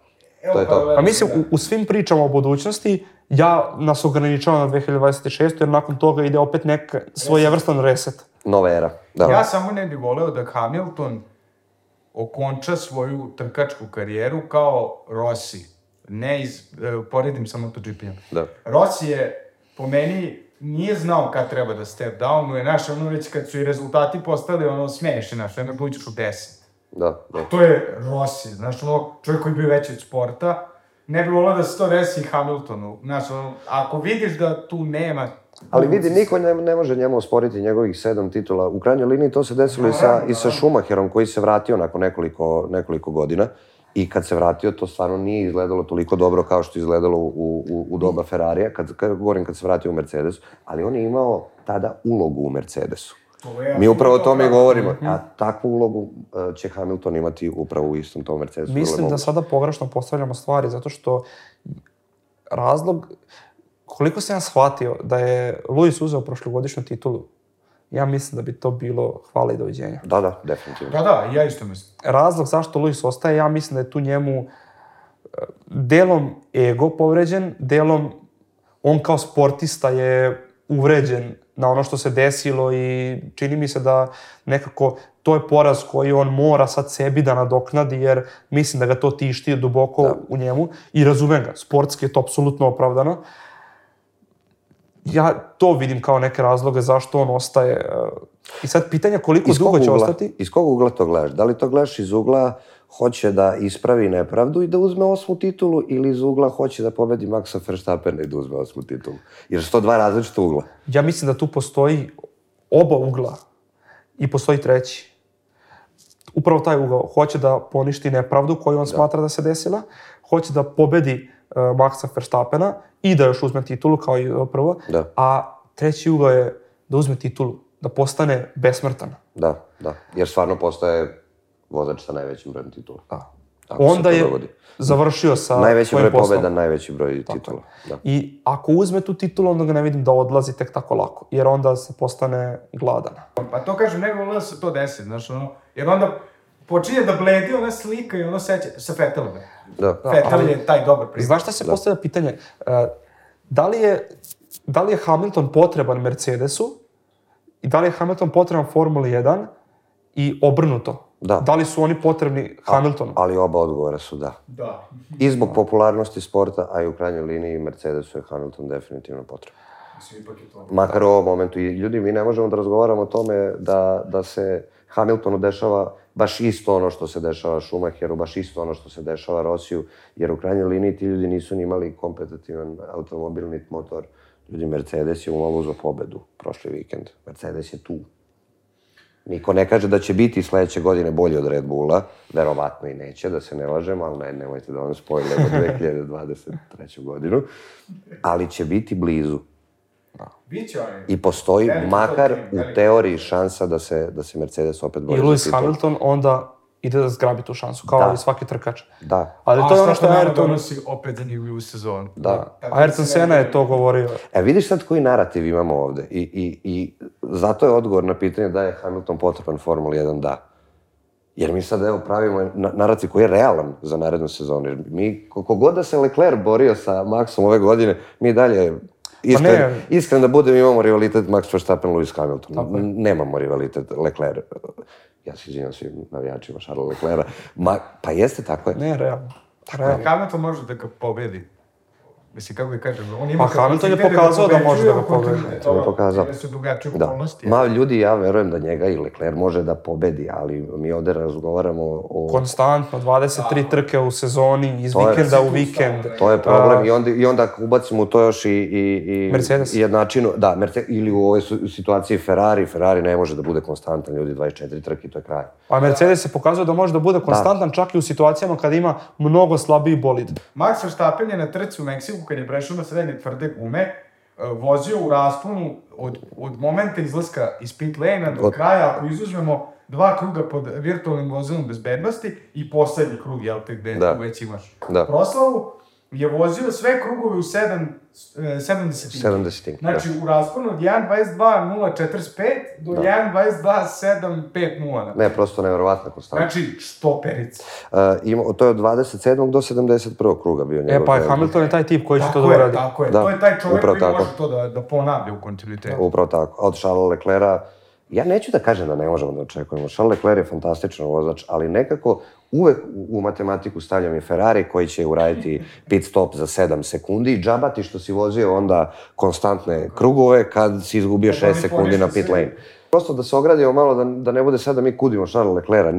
To je to. A mislim, u svim pričama o budućnosti, ja nas ograničavam na 2026. jer nakon toga ide opet nek svojevrstan reset. Nova era, da. Ja samo ne bih voleo da Hamilton okonča svoju trkačku karijeru kao Rossi. Poredim sa MotoGP-om. Rossi je, po meni, nije znao kad treba da step down, no je već kad su i rezultati postali, smiješ je ne budućeš u 10. Da. To je Rossi, čovjek koji bi već od sporta, ne bi volao da se to desi Hamiltonu. Ako vidiš da tu nema... Ali vidi, niko ne može njemu osporiti njegovih 7 titula. U krajnjoj liniji to se desilo i sa Schumacherom koji se vratio nakon nekoliko godina. I kad se vratio, to stvarno nije izgledalo toliko dobro kao što izgledalo u doba Ferrarija, kad se vratio u Mercedes, ali on je imao tada ulogu u Mercedesu. Mi upravo o tome govorimo, a takvu ulogu će Hamilton imati upravo u istom tom Mercedesu. Mislim da sada pogrešno postavljamo stvari, zato što razlog, koliko sam ja shvatio da je Lewis uzeo prošlogodišnju titulu, ja mislim da bi to bilo hvala i doviđenja. Da, definitivno. Da, ja isto mislim. Razlog zašto Lewis ostaje, ja mislim da je tu njemu delom ego povređen, delom on kao sportista je uvređen na ono što se desilo i čini mi se da nekako to je poraz koji on mora sad sebi da nadoknadi jer mislim da ga to tišti duboko u njemu i razumem ga, sportski je to apsolutno opravdano. Ja to vidim kao neke razloge zašto on ostaje. I sad pitanje koliko dugo će ostati. Iz kog ugla to gledaš? Da li to gledaš iz ugla hoće da ispravi nepravdu i da uzme 8. titulu ili iz ugla hoće da pobedi Maxa Verstappena i da uzme 8. titulu? Jer su to dva različita ugla. Ja mislim da tu postoji oba ugla i postoji treći. Upravo taj ugao. Hoće da poništi nepravdu koju on smatra da se desila. Hoće da pobedi Maxa Verstappena i da još uzme titulu kao i prvo, a treći ugao je da uzme titulu, da postane besmrtan. Da, jer stvarno postaje vozač sa najvećim brojem titula. Da. Onda je završio sa svojim poslom. Najveći broj pobjeda, najveći broj titula. I ako uzme tu titulu, onda ga ne vidim da odlazi tek tako lako, jer onda se postane gladan. Pa to kažem, ne volio da se to desi, jer onda počinje da bledi ona slika i seća sa Vettelom. Vettel je taj dobar primjer. Znaš šta se postavlja pitanje? Da li je Hamilton potreban Mercedesu i da li je Hamilton potreban Formuli 1 i obrnuto? Da li su oni potrebni Hamiltonu? Ali oba odgovora su da. I zbog popularnosti sporta, a i u krajnjoj liniji Mercedesu je Hamilton definitivno potreban. Makar u ovom momentu. I ljudi, mi ne možemo da razgovaramo o tome da se Hamiltonu dešava baš isto ono što se dešava Schumacheru, baš isto ono što se dešava Rossiju, jer u krajnjoj liniji ti ljudi nisu ni imali kompetitivan automobilni motor. Ljudi, Mercedes je umalo uzeo pobedu prošli vikend. Mercedes je tu. Niko ne kaže da će biti sledeće godine bolji od Red Bulla, verovatno i neće, da se ne lažemo, ali nemojte da vam spoiler od 2023. godinu, ali će biti blizu. I postoji makar u teoriji šansa da se Mercedes opet bori za titul. I Lewis Hamilton onda ide da zgrabi tu šansu, kao i svaki trkač. Ali to je ono što Ayrton nosi opet zanimljivu sezonu. Ayrton Senna je to govorio. E vidiš sad koji narativ imamo ovde i zato je odgovor na pitanje da je Hamilton potreban Formuli 1, da. Jer mi sad pravimo narativ koji je realan za narednu sezonu. Jer mi, koliko god da se Leclerc borio sa Maxom ove godine, mi dalje... Iskren da budem, imamo rivalitet Max Verstappen, Lewis Hamilton. Nemamo rivalitet Leclerc. Ja se izvinjam svim navijačima Charlesa Leclerca. Pa jeste, tako je. Ne, realno. Hamilton može da ga pobedi. Mislim, kako ga kažem? Pa Hamilton je pokazao da može da ga pobedi. To je pokazao. Ma ljudi, ja verujem da njega i Leclerc može da pobedi, ali mi ovde razgovaramo o... Konstantno, 23 trke u sezoni, iz vikenda u vikend. To je problem. I onda ako ubacimo to još i... Mercedes. Jednačinu, da, ili u ovoj situaciji Ferrari. Ferrari ne može da bude konstantan, ljudi, 24 trke, to je kraj. A Mercedes se pokazao da može da bude konstantan čak i u situacijama kada ima mnogo slabiji bolid. Max Verstappen je na trci u Meksiku kad je prešao na srednje tvrde gume, vozio u rasponu od momenta izlaska iz pit lane-a do kraja, ako izuzmemo 2 kruga pod virtualnim vozilom bezbednosti i poslednji krug, jel te, gde već imaš proslavu, je vozio sve krugove u 70. Znači u rasponu od 1.22.045 do 1.22.750. Ne, prosto nevjerovatna konstanta. Znači štoperica. To je od 27. do 71. kruga bio njegov. E pa Hamilton je taj tip koji će to da uradi. Tako je, da. To je taj čovjek koji može to da ponavlja u kontinuitetu. Upravo tako. Od Charlesa Leclerca, ja neću da kažem da ne možemo da očekujemo. Charles Leclerc je fantastičan vozač, ali nekako uvek u matematiku stavljam i Ferrari koji će uraditi pit stop za 7 sekundi i džabati što si vozio onda konstantne krugove kad si izgubio 6 sekundi na pit lane. Prosto da se ogradimo malo, da ne bude sad da mi kudimo Charles Leclerc,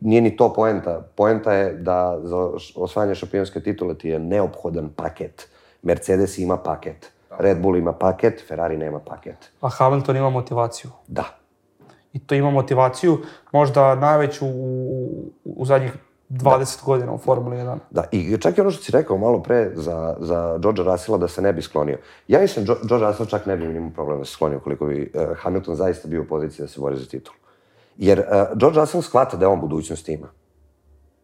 nije ni to poenta. Poenta je da za osvajanje šampionske titule ti je neophodan paket. Mercedes ima paket. Red Bull ima paket, Ferrari nema paket. A Hamilton ima motivaciju. Da. I to ima motivaciju, možda najveću u zadnjih 20 godina u Formuli 1. Da, i čak i ono što si rekao malo pre za Georgea Russella da se ne bi sklonio. Ja mislim, George Russell čak ne bi imao problema da se sklonio koliko bi Hamilton zaista bio u poziciji da se bori za titul. Jer George Russell shvata da je on budućnost ima,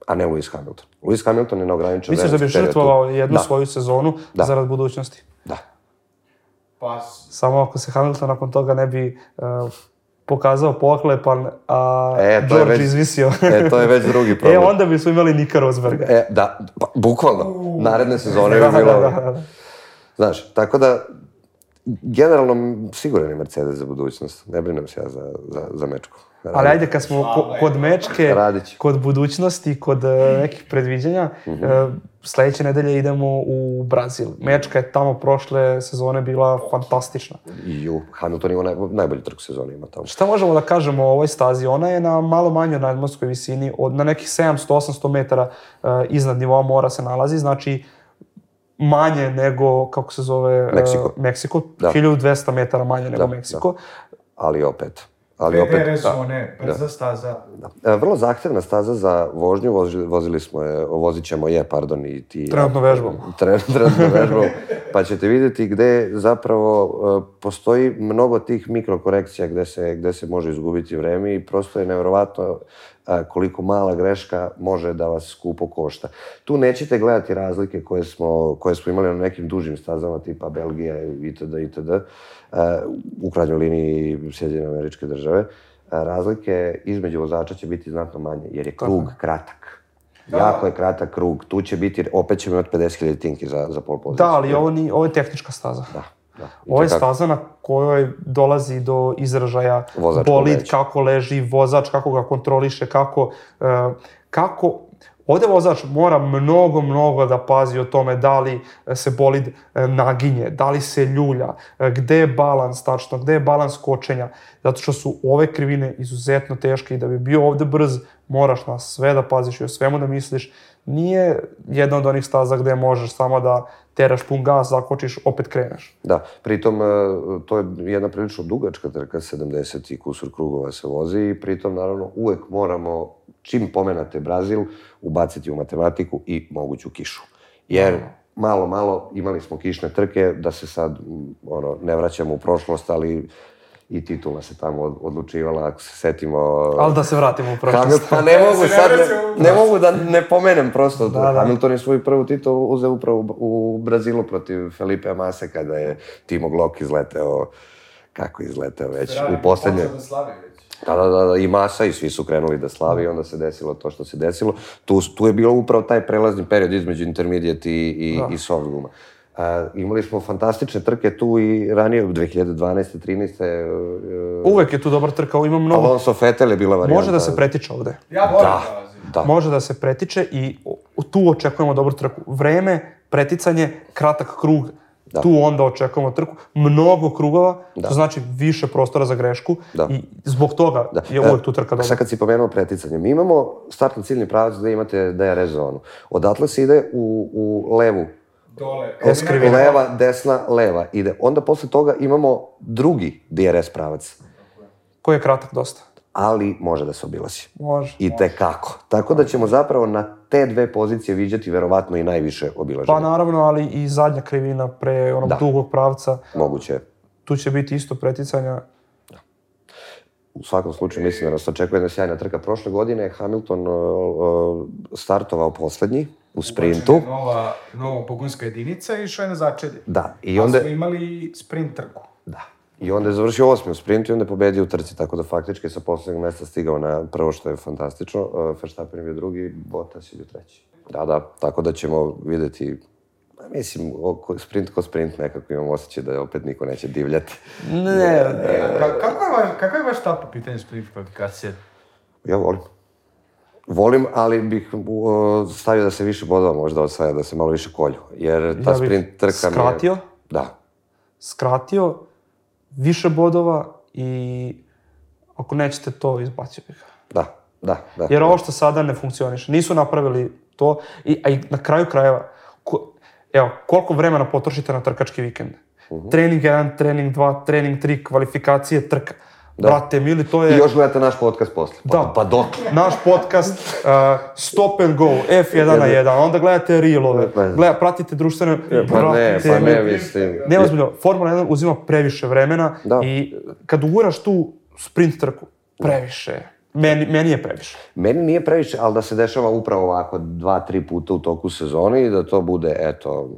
a ne Lewis Hamilton. Lewis Hamilton je neograničen. Misliš da bi žrtvovao jednu svoju sezonu zarad budućnosti? Da. Samo ako se Hamilton nakon toga ne bi pokazao poklepan, a George izvisio. To je već drugi problem. Onda bi smo imali Nika Rosberga. Da, bukvalno. Naredne sezone bi bilo... Znaš, tako da, generalno, siguran je Mercedes za budućnost. Ne brinem se ja za mečku. Ali ajde, kad smo kod mečke, kod budućnosti, kod nekih predviđanja, sledeće nedelje idemo u Brazil. Mečka je tamo prošle sezone bila fantastična. Hamilton ima najbolju trku sezone ima tamo. Šta možemo da kažemo o ovoj stazi? Ona je na malo manjoj nadmorskoj visini, na nekih 700-800 metara iznad nivoa mora se nalazi, znači manje nego, kako se zove, Meksiko. 1200 metara manje nego Meksiko. Ali opet... PRS one, brza staza. Vrlo zahtevna staza za vožnju, vozit ćemo i ti... Trenutno vežbom. Pa ćete vidjeti gde zapravo postoji mnogo tih mikrokorekcija gde se može izgubiti vreme i prosto je nevjerovatno koliko mala greška može da vas skupo košta. Tu nećete gledati razlike koje smo imali na nekim dužim stazama tipa Belgija itd. U krajnjoj liniji Sjedinjene Američke Države. Razlike između vozača će biti znatno manje jer je krug kratak. Jako je kratak krug. Tu će biti, opet ćemo imati 50.000 tinki za pol poziciju. Da, ali ovo je tehnička staza. Da. Ovo je staza na kojoj dolazi do izražaja bolid, kako leži vozač, kako ga kontroliše, kako... Ovde vozač mora mnogo da pazi o tome da li se bolid naginje, da li se ljulja, gde je balans tačno, gde je balans kočenja, zato što su ove krivine izuzetno teške i da bi bio ovde brz moraš na sve da paziš i o svemu da misliš. Nije jedna od onih staza gde možeš samo da teraš pun gas, zakočiš, opet kreneš. Da, pritom to je jedna prilično dugačka trka, 70 i kusur krugova se vozi i pritom naravno uvek moramo, čim pomenate Brazil, ubaciti u matematiku i moguću kišu. Jer malo imali smo kišne trke, da se sad ne vraćamo u prošlost, ali... I titula se tamo odlučivala, ako se setimo... Ali da se vratimo u prošlost. Pa ne mogu da ne pomenem prosto. Hamilton je svoju prvu titulu uzeo upravo u Brazilu protiv Felipea Mase kada je Timo Glock izleteo, kako izleteo već, u poslednje... Da, i Masa i svi su krenuli da slavi i onda se desilo to što se desilo. Tu je bilo upravo taj prelazni period između intermediate i soft guma. Imali smo fantastične trke tu i ranije, 2012. 13. Uvek je tu dobra trka, ima mnogo... Alonso Vettel je bila varijanta. Može da se pretiče ovde. Može da se pretiče i tu očekujemo dobru trku. Vreme, preticanje, kratak krug, tu onda očekujemo trku. Mnogo krugova, to znači više prostora za grešku i zbog toga je uvek tu trka dobra. Sad kad si pomenuo preticanje, mi imamo startni ciljni pravac gde imate DRS zonu. Odatle se ide u levu, leva, desna, leva ide. Onda posle toga imamo drugi DRS pravac. Koji je kratak dosta. Ali može da se obilazi. Može. I tekako. Tako da ćemo zapravo na te dve pozicije vidjeti verovatno i najviše obilaženja. Pa naravno, ali i zadnja krivina pre onog dugog pravca. Moguće je. Tu će biti isto preticanja. U svakom slučaju mislim da nas očekuje jedna sjajna trka. Prošle godine je Hamilton startovao poslednji. u sprintu. Ubačena je nova pogonska jedinica i išla je na začelje. Da. I onda... A smo imali sprint trku. Da. I onda je završio osmi u sprintu i onda je pobedio u trci, tako da faktički sa poslednjeg mesta stigao na prvo, što je fantastično. Verstappen je bio drugi, Bottas je bio treći. Da, da, tako da ćemo videti... Mislim, sprint ko sprint nekako imam osjećaj da opet niko neće divljati. Ne. Kako je vaš tapo pitanje sprint kvalifikacije? Ja volim. Volim, ali bih stavio da se više bodova možda osvaja, da se malo više kolju. Jer ta sprint trka... Skratio? Da. Skratio, više bodova i ako nećete to, izbacio bih. Da. Jer ovo što sada ne funkcioniše. Nisu napravili to, a i na kraju krajeva... Evo, koliko vremena potrošite na trkački vikend? Trening 1, trening 2, trening 3, kvalifikacije, trka. Da. Brate, mili, to je... I još gledate naš podcast posle. Da. Pa dok? Naš podcast, Stop and Go, F1 na 1, onda gledate reelove, pratite društvene... Pa ne, mislim. Nema zbiljno, Formula 1 uzima previše vremena i kad uguraš tu sprint trku, previše je. Meni je previše. Meni nije previše, ali da se dešava upravo ovako 2-3 puta u toku sezoni i da to bude, eto...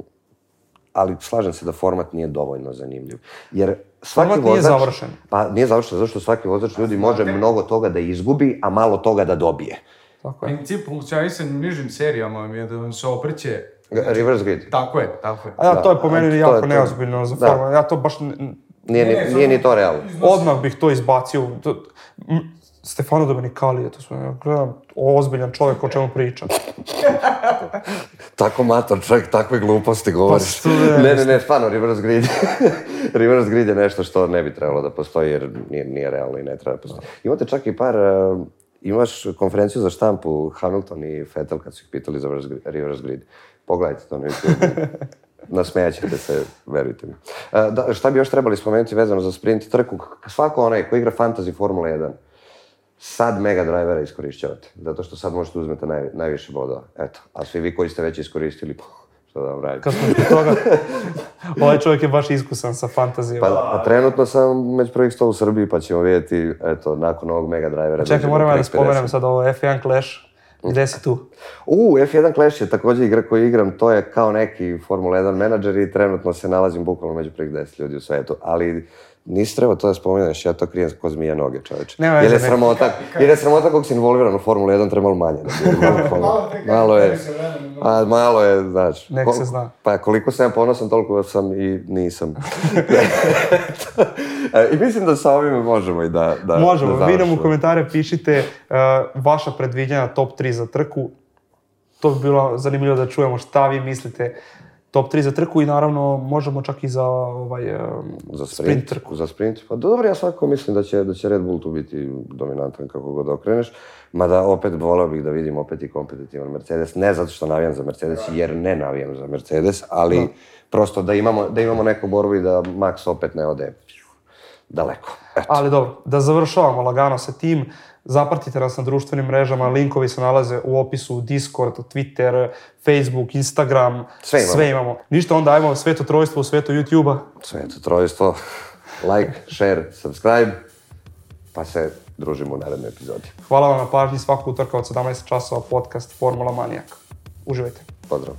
Ali slažem se da format nije dovoljno zanimljiv. Jer svaki vozač... Format nije završen. Pa nije završen, zato što svaki vozač ljudi može mnogo toga da izgubi, a malo toga da dobije. Tako je. Princip funkcionalista u nižim serijama je da vam se opreće... Reverse grid. Tako je. A to je po meni jako neozbiljno za formu. Ja to baš... Nije ni to realno. Odmah bih to izbacio... Stefano Domenicali, to smo, ja gledam, ozbiljan čovjek o čemu pričam. Tako mator čovjek, takve gluposti govoriš. Pa ne, stvarno, reverse grid. Reverse grid je nešto što ne bi trebalo da postoji, jer nije realno i ne treba da postoji. Imate čak i par, imaš konferenciju za štampu, Hamilton i Vettel, kad su ih pitali za reverse grid. Pogledajte to na YouTube. Nasmejaćete se, verujte mi. Šta bi još trebali spomenuti vezano za sprint trku? Svako onaj ko igra Fantasy Formula 1, sad mega drivera iskorišćavate, zato što sad možete uzmete najviše bodova. Eto, a svi vi koji ste već iskoristili, što da vam radim. Kad smo do toga, ovaj čovjek je baš iskusan sa fantazijom. Pa trenutno sam među prvih 100 u Srbiji, pa ćemo vidjeti, eto, nakon ovog mega drivera... Čekaj, moram ja da spomenem sad ovo F1 Clash. Gde si tu? F1 Clash je također igra koju igram, to je kao neki Formula 1 menadžer i trenutno se nalazim bukvalno među prvih 10 ljudi u svetu, ali... Nisi trebao to da spominješ, ja to krijem ko zmija noge, čovječe. Jer je sramota kog si involviran u Formula 1, treba malo manje. Malo je, znaš. Nek se zna. Pa koliko sam ja ponosan, toliko sam i nisam. I mislim da sa ovime možemo i da završimo. Možemo, vi nam u komentare pišite vaša predviđanja top 3 za trku. To bi bilo zanimljivo da čujemo šta vi mislite. Top 3 za trku i naravno možemo čak i za sprint trku. Za sprint, pa dobro, ja svakako mislim da će Red Bull tu biti dominantan kako god okreneš, mada opet volao bih da vidim opet i kompetitivan Mercedes, ne zato što navijam za Mercedes, jer ne navijam za Mercedes, ali prosto da imamo neku borbu i da Max opet ne ode daleko. Eto. Ali dobro, da završavamo lagano sa tim. Zapratite nas na društvenim mrežama, linkovi se nalaze u opisu, Discord, Twitter, Facebook, Instagram, sve imamo. Ništa, onda ajmo sveto trojstvo u svetu YouTube-a. Sveto trojstvo, like, share, subscribe, pa se družimo u narednoj epizodi. Hvala vam na pažnji, svakog utorka od 17 časova podcast Formula Manijak. Uživajte. Pozdrav.